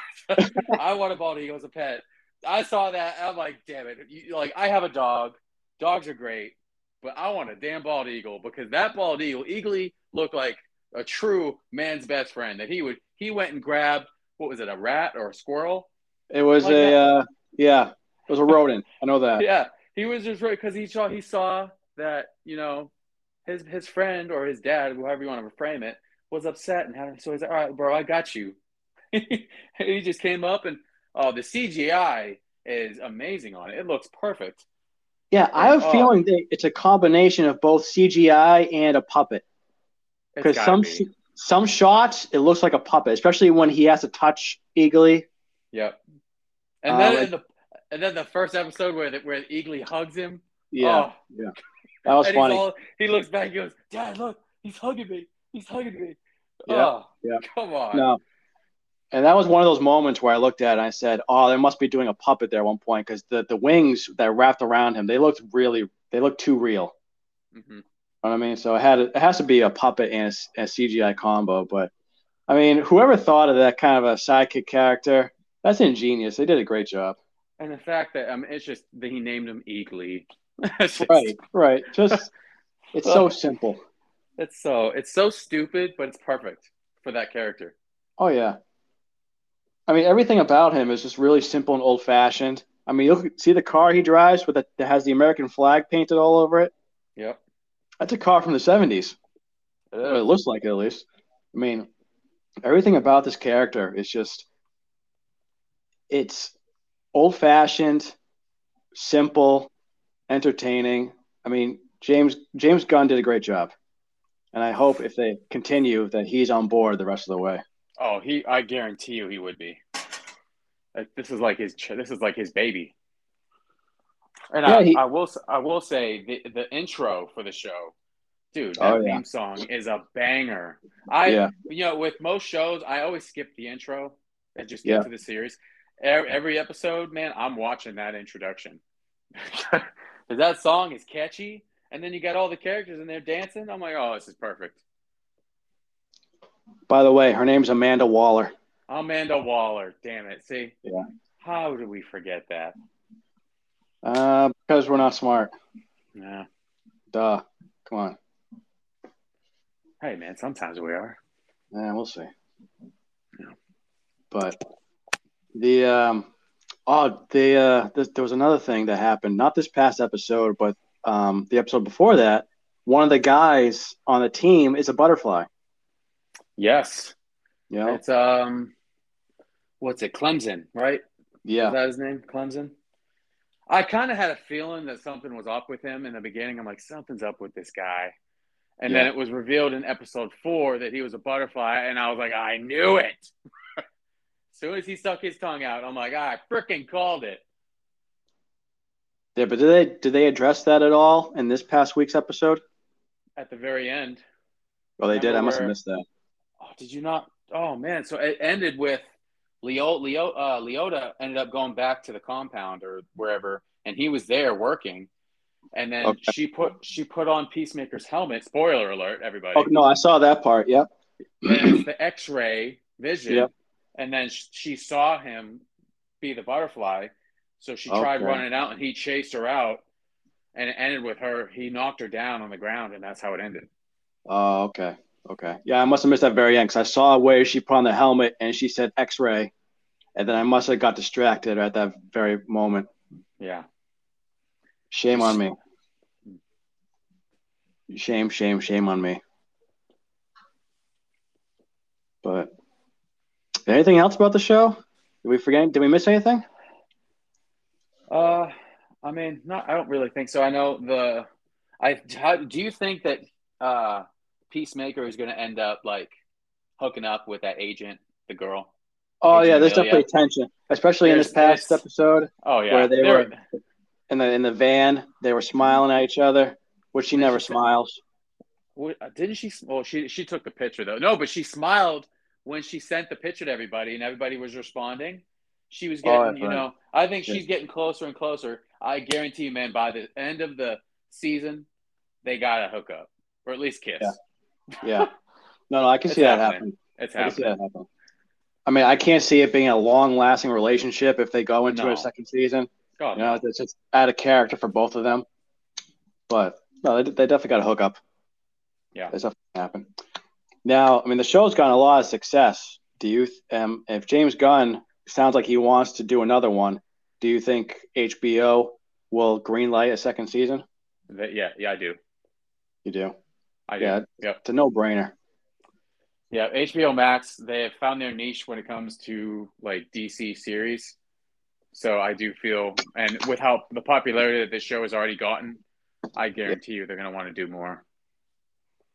I want a bald eagle as a pet. I saw that. And I'm like, damn it! You, like I have a dog. Dogs are great. But I want a damn bald eagle because that bald eagle, Eagly, looked like a true man's best friend. That he would, he went and grabbed, what was it, a rat or a squirrel? It was like a, uh, yeah, it was a rodent. I know that. Yeah, he was just right because he saw, he saw that, you know, his his friend or his dad, however you want to frame it, was upset and had, so he's like, all right, bro, I got you. He just came up and oh, the C G I is amazing on it. It looks perfect. Yeah, I have a feeling oh. that it's a combination of both C G I and a puppet. Because some be. sh- some shots, it looks like a puppet, especially when he has to touch Eagly. Yep. And then uh, in the and then the first episode where the, where Eagly hugs him. Yeah, oh. yeah. That was funny. All, he looks back and goes, Dad, look, he's hugging me. He's hugging me. Yep, oh, yep. Come on. No. And that was one of those moments where I looked at it and I said, oh, they must be doing a puppet there at one point because the, the wings that wrapped around him, they looked really – they looked too real. Mm-hmm. You know what I mean? So it, had, it has to be a puppet and a, a C G I combo. But, I mean, whoever thought of that kind of a sidekick character, that's ingenious. They did a great job. And the fact that um, – it's just that he named him Eagly. just... Right, right. Just – it's so simple. It's so It's so stupid, but it's perfect for that character. Oh, yeah. I mean, everything about him is just really simple and old-fashioned. I mean, you see the car he drives with a, that has the American flag painted all over it? Yep. That's a car from the seventies. It, it looks like it, at least. I mean, everything about this character is just – it's old-fashioned, simple, entertaining. I mean, James James Gunn did a great job. And I hope if they continue that he's on board the rest of the way. Oh, he! I guarantee you, he would be. Like, this is like his. This is like his baby. And yeah, I, he... I will. I will say the the intro for the show, dude. That oh, yeah. theme song is a banger. I, yeah. you know, with most shows, I always skip the intro and just get yeah. to the series. Every episode, man, I'm watching that introduction. That song is catchy, and then you got all the characters and they're dancing. I'm like, oh, this is perfect. By the way, her name's Amanda Waller. Amanda Waller. Damn it. See? Yeah. How do we forget that? Uh, because we're not smart. Yeah. Duh. Come on. Hey, man, sometimes we are. Yeah, we'll see. Yeah. But the um, oh, the uh, th- there was another thing that happened. Not this past episode, but um, the episode before that. One of the guys on the team is a butterfly. Yes. Yeah. It's um, what's it? Clemson, right? Yeah. Is that his name? Clemson. I kind of had a feeling that something was up with him in the beginning. I'm like, something's up with this guy. And yeah. then it was revealed in episode four that he was a butterfly. And I was like, I knew it. As soon as he stuck his tongue out, I'm like, I frickin' called it. Yeah, but did they, did they address that at all in this past week's episode? At the very end. Well, they did. I must have missed that. Oh, did you not? Oh, man. So it ended with Leo, Leo, uh, Leota ended up going back to the compound or wherever, and he was there working. And then okay. she put she put on Peacemaker's helmet. Spoiler alert, everybody. Oh, no, I saw that part, yep. It's the X-ray vision. Yep. And then she saw him be the butterfly. So she okay. tried running out, and he chased her out. And it ended with her. He knocked her down on the ground, and that's how it ended. Oh, uh, okay. Okay. Yeah, I must have missed that very end, because I saw where she put on the helmet, and she said X-ray. And then I must have got distracted at that very moment. Yeah. Shame on me. Shame, shame, shame on me. But anything else about the show? Did we forget? Did we miss anything? Uh, I mean, not. I don't really think so. I know the. I how, do you think that uh, Peacemaker is going to end up like hooking up with that agent, the girl? Oh agent yeah, there's Amelia. Definitely tension, especially there's, in this past episode. Oh yeah, where they there, were. In the in the van, they were smiling at each other, which she never smiles. Didn't she? Well, she she took the picture though. No, but she smiled when she sent the picture to everybody, and everybody was responding. She was getting, oh, you right. know. I think she's getting closer and closer. I guarantee you, man. By the end of the season, they gotta hook up, or at least kiss. Yeah. yeah. No, no, I can see that happening. It's happening. I can see that happen. I mean, I can't see it being a long-lasting relationship if they go into no. a second season. God. You know, it's just out of character for both of them. But no, they, they definitely got to hook up. Yeah, that stuff can happen. Now, I mean, the show's gotten a lot of success. Do you? Th- um, if James Gunn sounds like he wants to do another one, do you think H B O will greenlight a second season? That, yeah, yeah, I do. You do? I do. Yeah, yep. It's a no-brainer. Yeah, H B O Max. They have found their niche when it comes to like D C series. So I do feel, and with how the popularity that this show has already gotten, I guarantee you they're going to want to do more.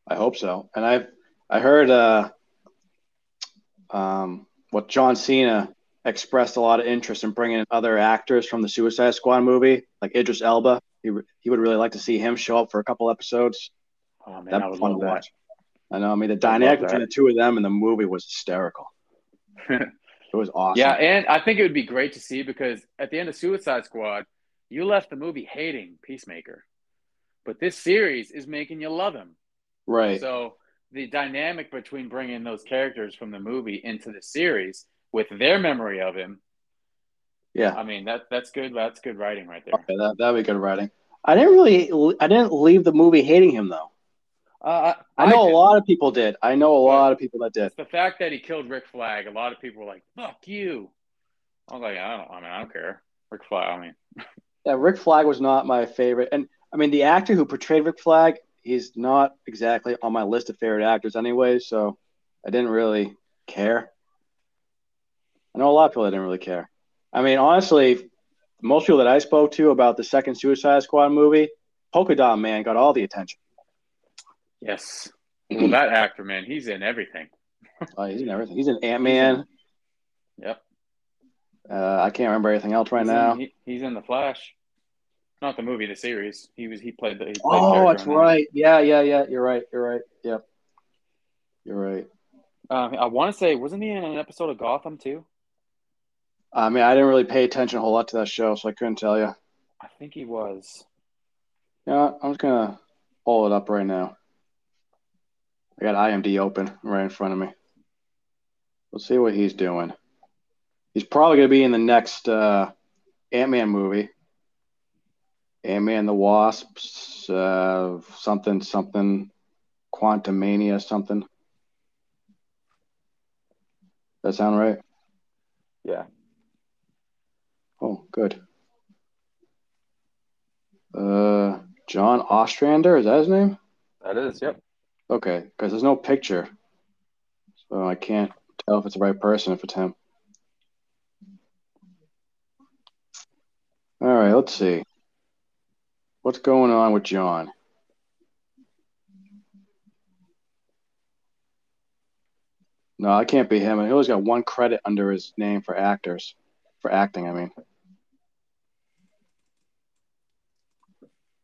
I hope so. And I've I heard uh, um, what John Cena expressed a lot of interest in bringing in other actors from the Suicide Squad movie, like Idris Elba. He he would really like to see him show up for a couple episodes. Oh man, that'd I be fun to watch. That. I know. I mean, the dynamic between the two of them in the movie was hysterical. It was awesome. Yeah, and I think it would be great to see because at the end of Suicide Squad, you left the movie hating Peacemaker. But this series is making you love him. Right. So the dynamic between bringing those characters from the movie into the series with their memory of him. Yeah. I mean, that that's good. That's good writing right there. Okay, that that'd be good writing. I didn't really I didn't leave the movie hating him, though. Uh, I, I know I a lot of people did. I know a lot of people that did. The fact that he killed Rick Flag, a lot of people were like, "Fuck you." I was like, "I don't. I mean, I don't care." Rick Flag. I mean, yeah, Rick Flag was not my favorite, and I mean, the actor who portrayed Rick Flag, he's not exactly on my list of favorite actors, anyway. So, I didn't really care. I know a lot of people that didn't really care. I mean, honestly, most people that I spoke to about the second Suicide Squad movie, Polka Dot Man got all the attention. Yes. Well, that actor, man, he's in everything. oh, he's in everything. He's in Ant-Man. He's in... Yep. Uh, I can't remember anything else right he's now. In, he, he's in The Flash. Not the movie, the series. He was. He played the. He played oh, that's right. That. Yeah, yeah, yeah. You're right. You're right. Yep. You're right. Um, I want to say, wasn't he in an episode of Gotham, too? I mean, I didn't really pay attention a whole lot to that show, so I couldn't tell you. I think he was. Yeah, I'm just gonna pull it up right now. I got IMDb open right in front of me. Let's see what he's doing. He's probably gonna be in the next uh, Ant-Man movie. Ant-Man the Wasp, uh, something, something, Quantumania, something. That sound right? Yeah. Oh, good. Uh, John Ostrander, is that his name? That is, yep. Okay, because there's no picture. So I can't tell if it's the right person, if it's him. All right, let's see. What's going on with John? No, I can't be him. He always got one credit under his name for actors, for acting, I mean.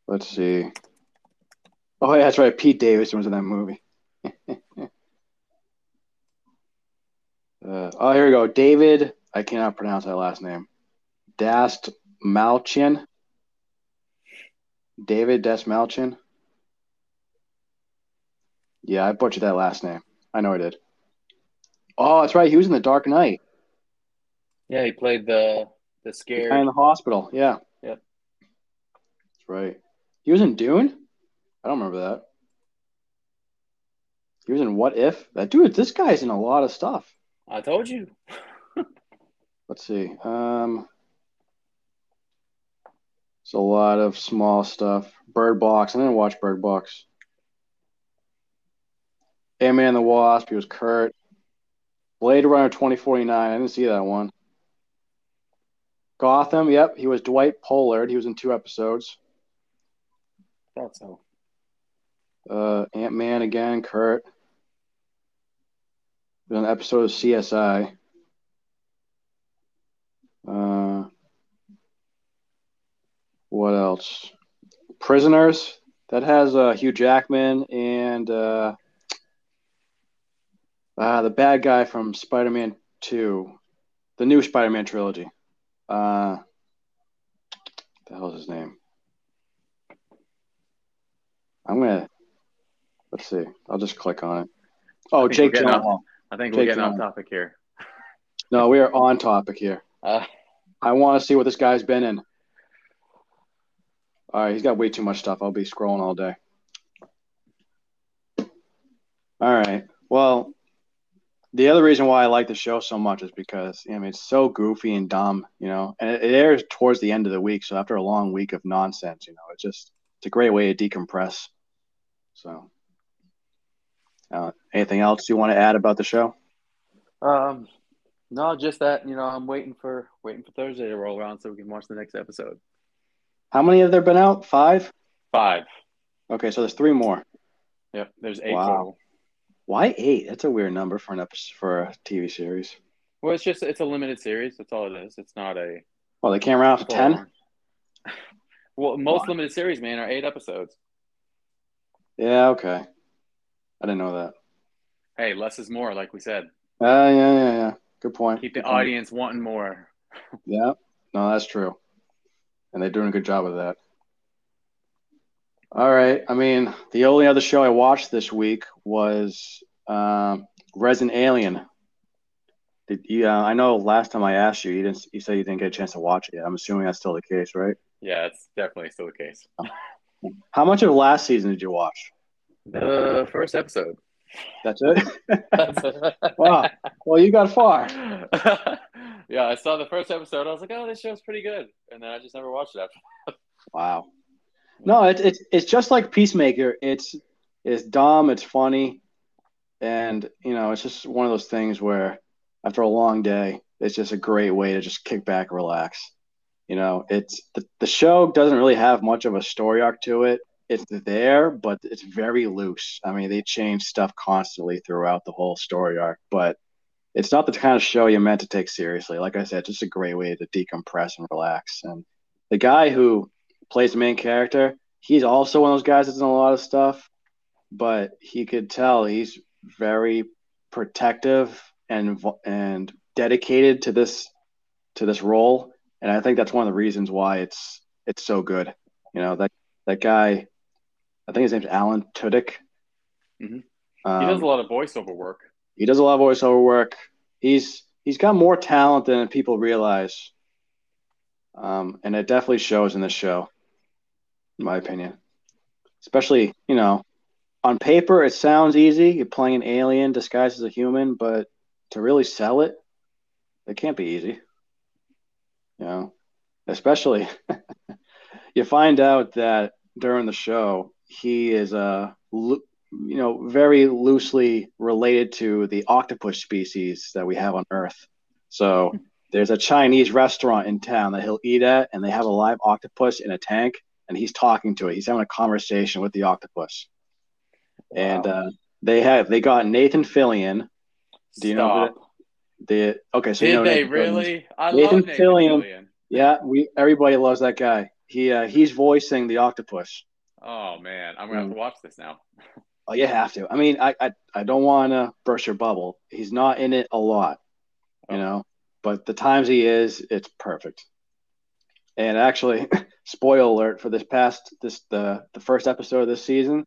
Let's see. Oh, yeah, that's right. Pete Davidson was in that movie. uh, oh, here we go. David, I cannot pronounce that last name. Dast Malchin. David Desmalchin. Yeah, I butchered that last name. I know I did. Oh, that's right. He was in The Dark Knight. Yeah, he played the the scared guy in the hospital. Yeah. Yeah. That's right. He was in Dune? I don't remember that. He was in What If? That dude, this guy's in a lot of stuff. I told you. Let's see. Um It's a lot of small stuff. Bird Box. I didn't watch Bird Box. Ant-Man the Wasp. He was Kurt. Blade Runner twenty forty-nine. I didn't see that one. Gotham. Yep. He was Dwight Pollard. He was in two episodes. That's so. Uh, Ant-Man again. Kurt. He was on an episode of C S I. Uh. What else? Prisoners. That has uh, Hugh Jackman and uh, uh, the bad guy from Spider-Man two, the new Spider-Man trilogy. Uh, what the hell is his name? I'm going to, let's see. I'll just click on it. Oh, Jake Gyllenhaal. I think we're getting off topic here. No, we are on topic here. Uh, I want to see what this guy's been in. All right, he's got way too much stuff. I'll be scrolling all day. All right. Well, the other reason why I like the show so much is because, I mean, it's so goofy and dumb, you know, and it, it airs towards the end of the week. So after a long week of nonsense, you know, it's just it's a great way to decompress. So uh, anything else you want to add about the show? Um, no, just that, you know, I'm waiting for waiting for Thursday to roll around so we can watch the next episode. How many have there been out? Five? Five. Okay, so there's three more. Yep, there's eight wow. total. Why eight? That's a weird number for an episode, for a T V series. Well, it's just it's a limited series. That's all it is. It's not a. Well, they came around for ten. Well, most wow. limited series, man, are eight episodes. Yeah. Okay. I didn't know that. Hey, less is more, like we said. Uh, yeah, yeah, yeah. Good point. Keep the Good audience point. wanting more. Yeah. No, that's true. And they're doing a good job of that. All right. I mean, the only other show I watched this week was uh, Resident Alien. Did you, uh, I know last time I asked you, you didn't. You said you didn't get a chance to watch it yet. I'm assuming that's still the case, right? Yeah, it's definitely still the case. How much of last season did you watch? The first episode. That's it? That's it. Wow. Well, you got far. Yeah, I saw the first episode. I was like, oh, this show's pretty good. And then I just never watched it after that. Wow. No, it's it, it's just like Peacemaker. It's it's dumb. It's funny. And, you know, it's just one of those things where after a long day, it's just a great way to just kick back and relax. You know, it's the, the show doesn't really have much of a story arc to it. It's there, but it's very loose. I mean, they change stuff constantly throughout the whole story arc, but it's not the kind of show you're meant to take seriously. Like I said, just a great way to decompress and relax. And the guy who plays the main character, he's also one of those guys that's in a lot of stuff, but he could tell he's very protective and and dedicated to this to this role. And I think that's one of the reasons why it's it's so good. You know, that that guy, I think his name's Alan Tudyk. Mm-hmm. Um, he does a lot of voiceover work. He does a lot of voiceover work. He's he's got more talent than people realize, um, and it definitely shows in this show, in my opinion. Especially, you know, on paper it sounds easy. You're playing an alien disguised as a human, but to really sell it, it can't be easy. You know, especially you find out that during the show he is a uh, you know, very loosely related to the octopus species that we have on Earth. So there's a Chinese restaurant in town that he'll eat at, and they have a live octopus in a tank, and he's talking to it. He's having a conversation with the octopus. Wow. And uh, they have they got Nathan Fillion. Do you Stop. know the okay? So did you know they Nathan really? I Nathan love Nathan Fillion. Fillion. Yeah, we everybody loves that guy. He uh, he's voicing the octopus. Oh man, I'm gonna um, have to watch this now. Oh, you have to. I mean, I I, I don't want to burst your bubble. He's not in it a lot, you oh. know. But the times he is, it's perfect. And actually, spoiler alert for this past this the the first episode of this season,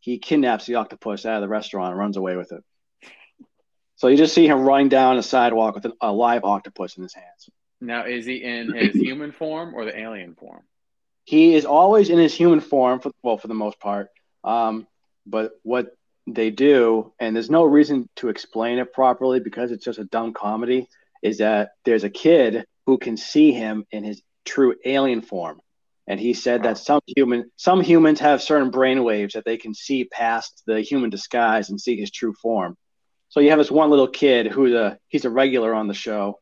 he kidnaps the octopus out of the restaurant and runs away with it. So you just see him running down a sidewalk with an, a live octopus in his hands. Now, is he in his human form or the alien form? He is always in his human form, for, well, for the most part. Um, but what they do, and there's no reason to explain it properly because it's just a dumb comedy, is that there's a kid who can see him in his true alien form. And he said wow. that some human, some humans have certain brain waves that they can see past the human disguise and see his true form. So you have this one little kid who's a, he's a regular on the show.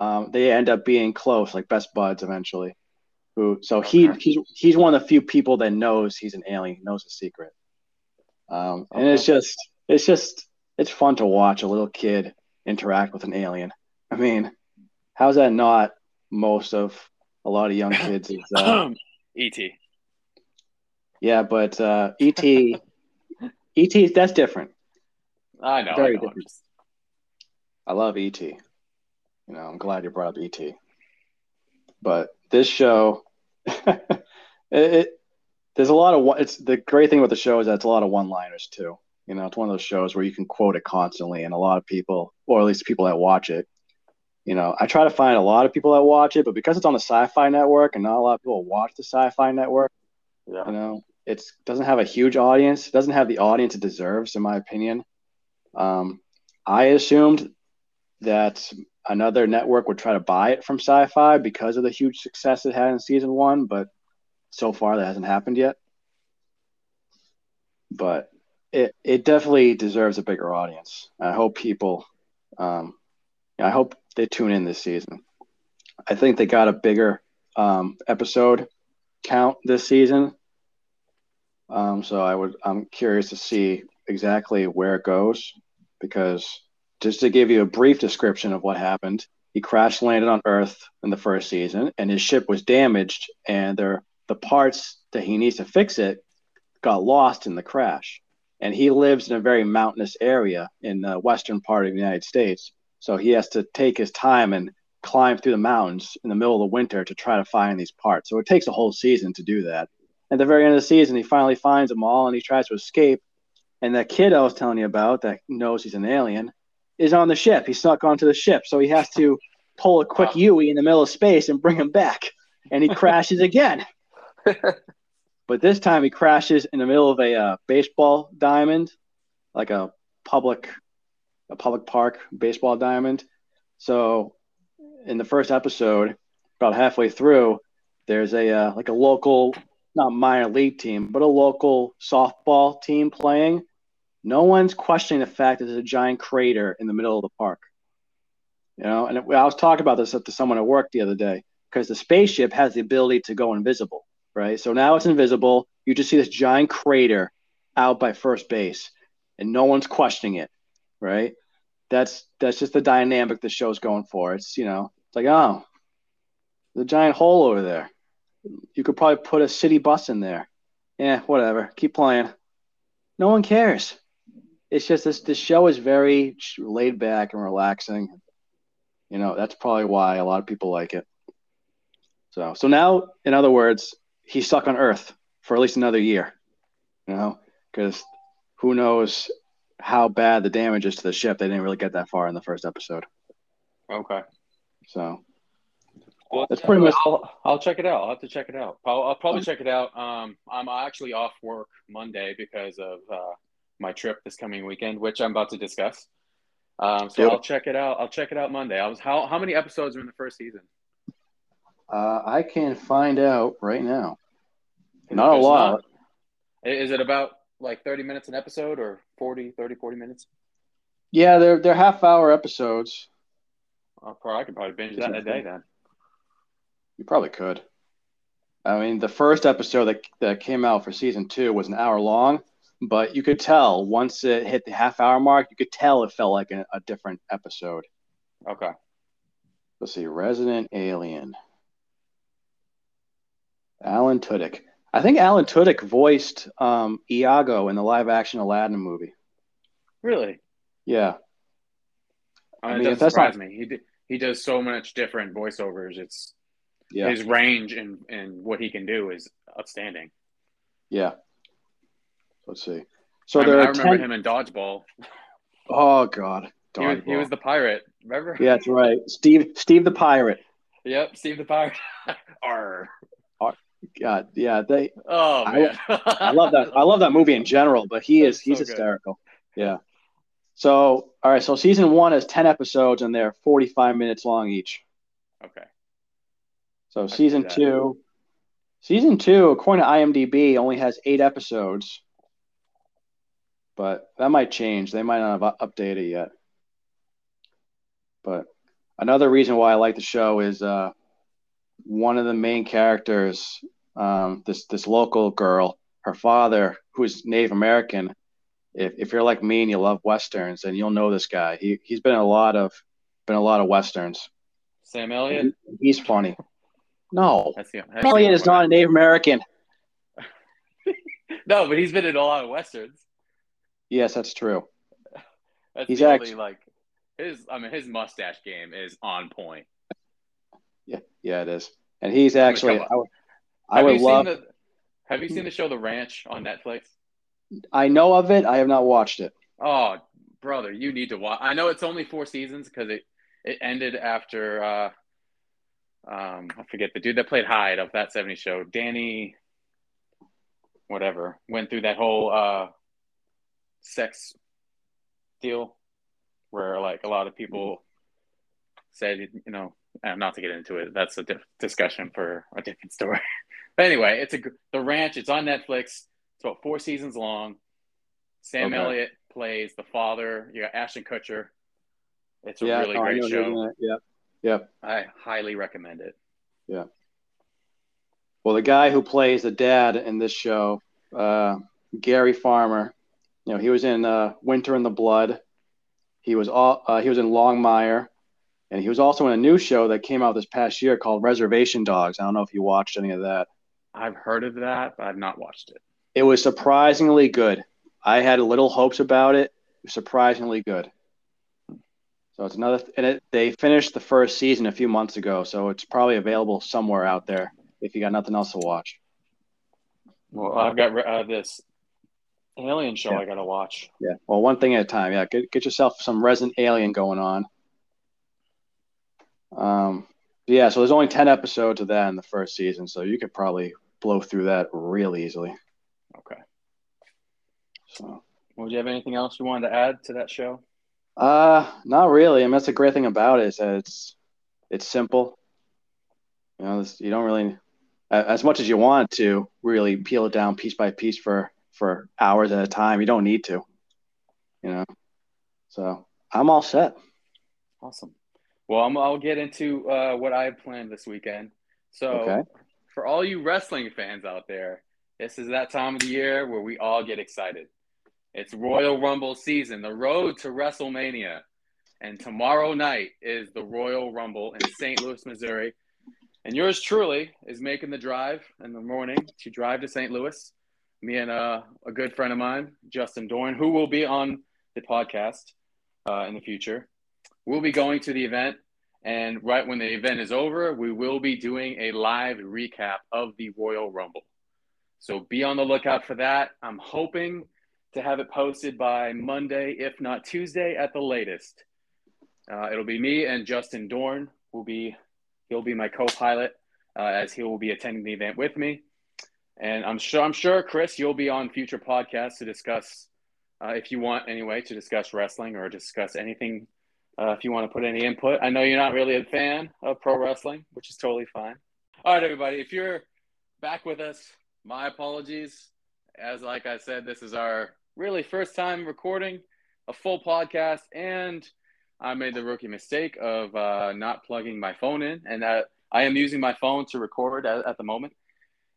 Um, they end up being close, like best buds eventually. Who, so he okay. he's he's one of the few people that knows he's an alien, knows a secret, um, and okay. it's just it's just it's fun to watch a little kid interact with an alien. I mean, how's that not most of a lot of young kids? Is, uh, E T. Yeah, but uh, E T. E T. That's different. I know. Very I know. different. Just... I love E T. You know, I'm glad you brought up E T. But this show. it, it there's a lot of it's the great thing about the show is that it's a lot of one-liners too. You know, it's one of those shows where you can quote it constantly, and a lot of people, or at least people that watch it, you know, I try to find a lot of people that watch it, but because it's on the Sci-Fi Network and not a lot of people watch the Sci-Fi Network, yeah. you know, it doesn't have a huge audience. It doesn't have the audience it deserves, in my opinion. Um, I assumed that another network would try to buy it from Sci-Fi because of the huge success it had in season one, but so far that hasn't happened yet. But it it definitely deserves a bigger audience. I hope people, um, I hope they tune in this season. I think they got a bigger um, episode count this season, um, so I would I'm curious to see exactly where it goes because. Just to give you a brief description of what happened, he crash landed on Earth in the first season, and his ship was damaged, and there, the parts that he needs to fix it got lost in the crash. And he lives in a very mountainous area in the western part of the United States, so he has to take his time and climb through the mountains in the middle of the winter to try to find these parts. So it takes a whole season to do that. At the very end of the season, he finally finds them all, and he tries to escape. And that kid I was telling you about that knows he's an alien is on the ship. He's snuck onto the ship, so he has to pull a quick wow. Yui in the middle of space and bring him back. And he crashes again. But this time he crashes in the middle of a uh, baseball diamond, like a public, a public park baseball diamond. So in the first episode, about halfway through, there's a uh, like a local, not minor league team, but a local softball team playing. No one's questioning the fact that there's a giant crater in the middle of the park. You know, and it, I was talking about this to someone at work the other day because the spaceship has the ability to go invisible, right? So now it's invisible. You just see this giant crater out by first base, and no one's questioning it, right? That's that's just the dynamic the show's going for. It's, you know, it's like, oh, there's a giant hole over there. You could probably put a city bus in there. Yeah, whatever. Keep playing. No one cares. It's just this, this show is very laid back and relaxing. You know, that's probably why a lot of people like it. So so now, in other words, he's stuck on Earth for at least another year, you know, because who knows how bad the damage is to the ship. They didn't really get that far in the first episode. Okay. So well, that's pretty much. I'll, I'll check it out. I'll have to check it out. I'll, I'll probably check it out. Um, I'm actually off work Monday because of uh, my trip this coming weekend, which I'm about to discuss. Um, so yep. I'll check it out. I'll check it out Monday. I was how how many episodes are in the first season? Uh, I can find out right now. Not There's a lot. Not, is it about like thirty minutes an episode or forty, thirty, forty minutes? Yeah, they're they're half hour episodes. I'll probably, I could probably binge that in a day then. You probably could. I mean, the first episode that that came out for season two was an hour long, but you could tell once it hit the half hour mark, you could tell it felt like a, a different episode. Okay. Let's see, Resident Alien. Alan Tudyk. I think Alan Tudyk voiced um, Iago in the live-action Aladdin movie. Really? Yeah. I mean, it doesn't surprise me. He did, he does so much different voiceovers. It's yeah. His range and, and what he can do is outstanding. Yeah. Let's see. So I, there mean, are I remember ten... him in Dodgeball. Oh, God. Dodgeball. He was, he was the pirate. Remember? Yeah, that's right. Steve Steve the pirate. Yep, Steve the pirate. Arr. God, yeah, they. Oh man, I, I love that. I love that movie in general, but he is he's so hysterical. Good. Yeah. So, all right. So, season one is ten episodes, and they're forty-five minutes long each. Okay. So, I season two, season two, according to IMDb, only has eight episodes, but that might change. They might not have updated yet. But another reason why I like the show is uh, one of the main characters. Um, this this local girl, her father, who's Native American. If if you're like me and you love westerns, then you'll know this guy. He he's been in a lot of been in a lot of westerns. Sam Elliott. He, he's funny. No, that's the, that's Elliott is not a Native American. No, but he's been in a lot of westerns. Yes, that's true. That's he's actually like his. I mean, his mustache game is on point. Yeah, yeah, it is, and he's actually. I have would love. The, have you seen the show The Ranch on Netflix? I know of it. I have not watched it. Oh, brother, you need to watch. I know it's only four seasons because it, it ended after uh, um, I forget the dude that played Hyde of that seventies show, Danny, whatever, went through that whole uh, sex deal where like a lot of people said, you know, not to get into it. That's a diff- discussion for a different story. But anyway, it's a The Ranch. It's on Netflix. It's about four seasons long. Sam okay. Elliott plays the father. You got Ashton Kutcher. It's a yeah, really oh, great I show. Yeah, yeah. I highly recommend it. Yeah. Well, the guy who plays the dad in this show, uh, Gary Farmer, you know, he was in uh, Winter in the Blood. He was all. Uh, he was in Longmire, and he was also in a new show that came out this past year called Reservation Dogs. I don't know if you watched any of that. I've heard of that, but I've not watched it. It was surprisingly good. I had little hopes about it. It was surprisingly good. So it's another, th- and it, they finished the first season a few months ago, so it's probably available somewhere out there if you got nothing else to watch. Well, I've got uh, this Alien show yeah. I got to watch. Yeah. Well, one thing at a time. Yeah. Get get yourself some Resident Alien going on. Um. Yeah. So there's only ten episodes of that in the first season, so you could probably blow through that real easily. Okay. So, well, do you have anything else you wanted to add to that show? Uh, not really. I mean, that's the great thing about it is that it's it's simple. You know, this, you don't really, as much as you want to, really peel it down piece by piece for for hours at a time. You don't need to. You know, so I'm all set. Awesome. Well, I'm, I'll get into uh, what I have planned this weekend. So, okay. For all you wrestling fans out there. This is that time of the year where we all get excited. It's Royal Rumble season, the road to WrestleMania. And tomorrow night is the Royal Rumble in Saint Louis, Missouri. And yours truly is making the drive in the morning to drive to Saint Louis. Me and uh, a good friend of mine, Justin Dorn, who will be on the podcast uh, in the future. We'll be going to the event. And right when the event is over, we will be doing a live recap of the Royal Rumble. So be on the lookout for that. I'm hoping to have it posted by Monday, if not Tuesday at the latest. Uh, it'll be me and Justin Dorn will be, he'll be my co-pilot uh, as he will be attending the event with me. And I'm sure, I'm sure, Chris, you'll be on future podcasts to discuss, uh, if you want anyway, to discuss wrestling or discuss anything, uh, if you want to put any input. I know you're not really a fan of pro wrestling, which is totally fine. All right, everybody, if you're back with us, my apologies. As like I said, this is our really first time recording a full podcast, and I made the rookie mistake of uh, not plugging my phone in, and I, I am using my phone to record at, at the moment.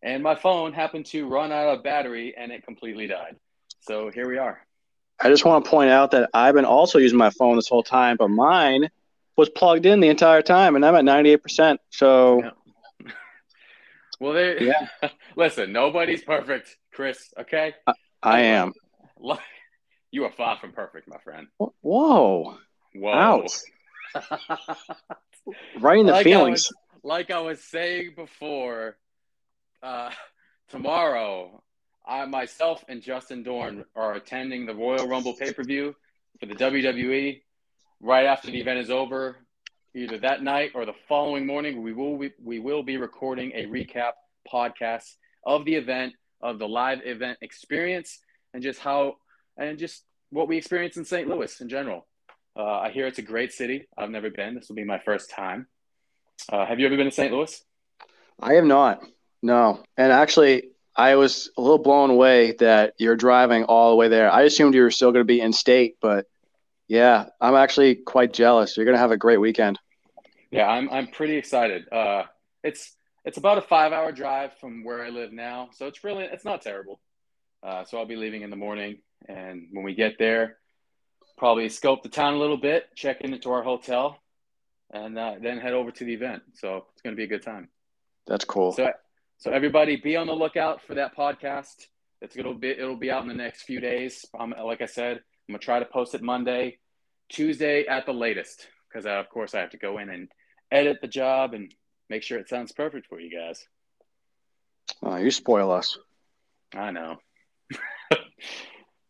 And my phone happened to run out of battery, and it completely died. So here we are. I just want to point out that I've been also using my phone this whole time, but mine was plugged in the entire time, and I'm at ninety-eight percent. So, yeah. well, there. Yeah. Listen, nobody's perfect, Chris. Okay. I, I am. You are far from perfect, my friend. Whoa. Whoa. Ouch. Right in the like feelings. I was, like I was saying before. Uh, tomorrow, I myself and Justin Dorn are attending the Royal Rumble pay-per-view for the W W E. Right after the event is over, either that night or the following morning, we will we, we will be recording a recap podcast of the event, of the live event experience, and just how and just what we experience in Saint Louis in general. Uh, I hear it's a great city. I've never been. This will be my first time. Uh, have you ever been to Saint Louis? I have not. No. And actually, I was a little blown away that you're driving all the way there. I assumed you were still going to be in state, but yeah, I'm actually quite jealous. You're going to have a great weekend. Yeah, I'm I'm pretty excited. Uh, it's it's about a five-hour drive from where I live now, so it's really it's not terrible. Uh, so I'll be leaving in the morning, and when we get there, probably scope the town a little bit, check in into our hotel, and uh, then head over to the event. So it's going to be a good time. That's cool. So. I, So everybody, be on the lookout for that podcast. It's gonna be it'll be out in the next few days. Um, like I said, I'm gonna try to post it Monday, Tuesday at the latest, because uh, of course I have to go in and edit the job and make sure it sounds perfect for you guys. Oh, you spoil us. I know.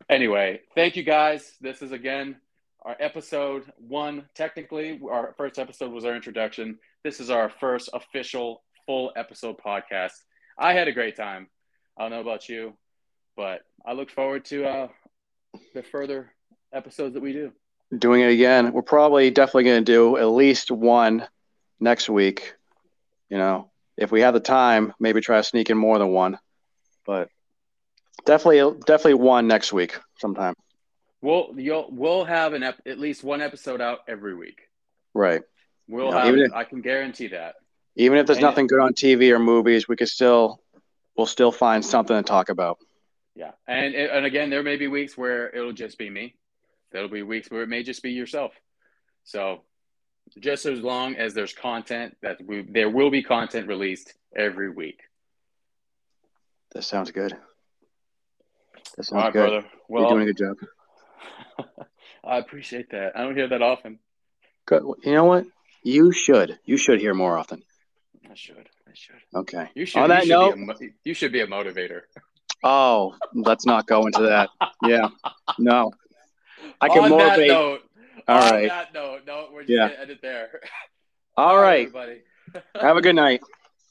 Anyway, thank you guys. This is again our episode one. Technically, our first episode was our introduction. This is our first official full episode podcast. I had a great time. I don't know about you, but I look forward to uh, the further episodes that we do. Doing it again. We're probably definitely going to do at least one next week. You know, if we have the time, maybe try to sneak in more than one, but definitely, definitely one next week sometime. We'll, you'll, we'll have an ep- at least one episode out every week. Right. We'll you know, have, if- I can guarantee that. Even if there's nothing good on T V or movies, we could still, we'll still find something to talk about. Yeah, and and again, there may be weeks where it'll just be me. There'll be weeks where it may just be yourself. So, just as long as there's content that we, there will be content released every week. That sounds good. That sounds All right, good. Brother. Well, you're doing a good job. I appreciate that. I don't hear that often. Good. You know what? You should. You should hear more often. I should. I should. Okay. You should, On that you should note, be a, you should be a motivator. Oh, let's not go into that. Yeah. No. I can on motivate. That note, All on right. that note, no, we're just yeah. going to end it there. All, All right. right everybody. Have a good night.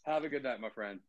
Have a good night, my friend.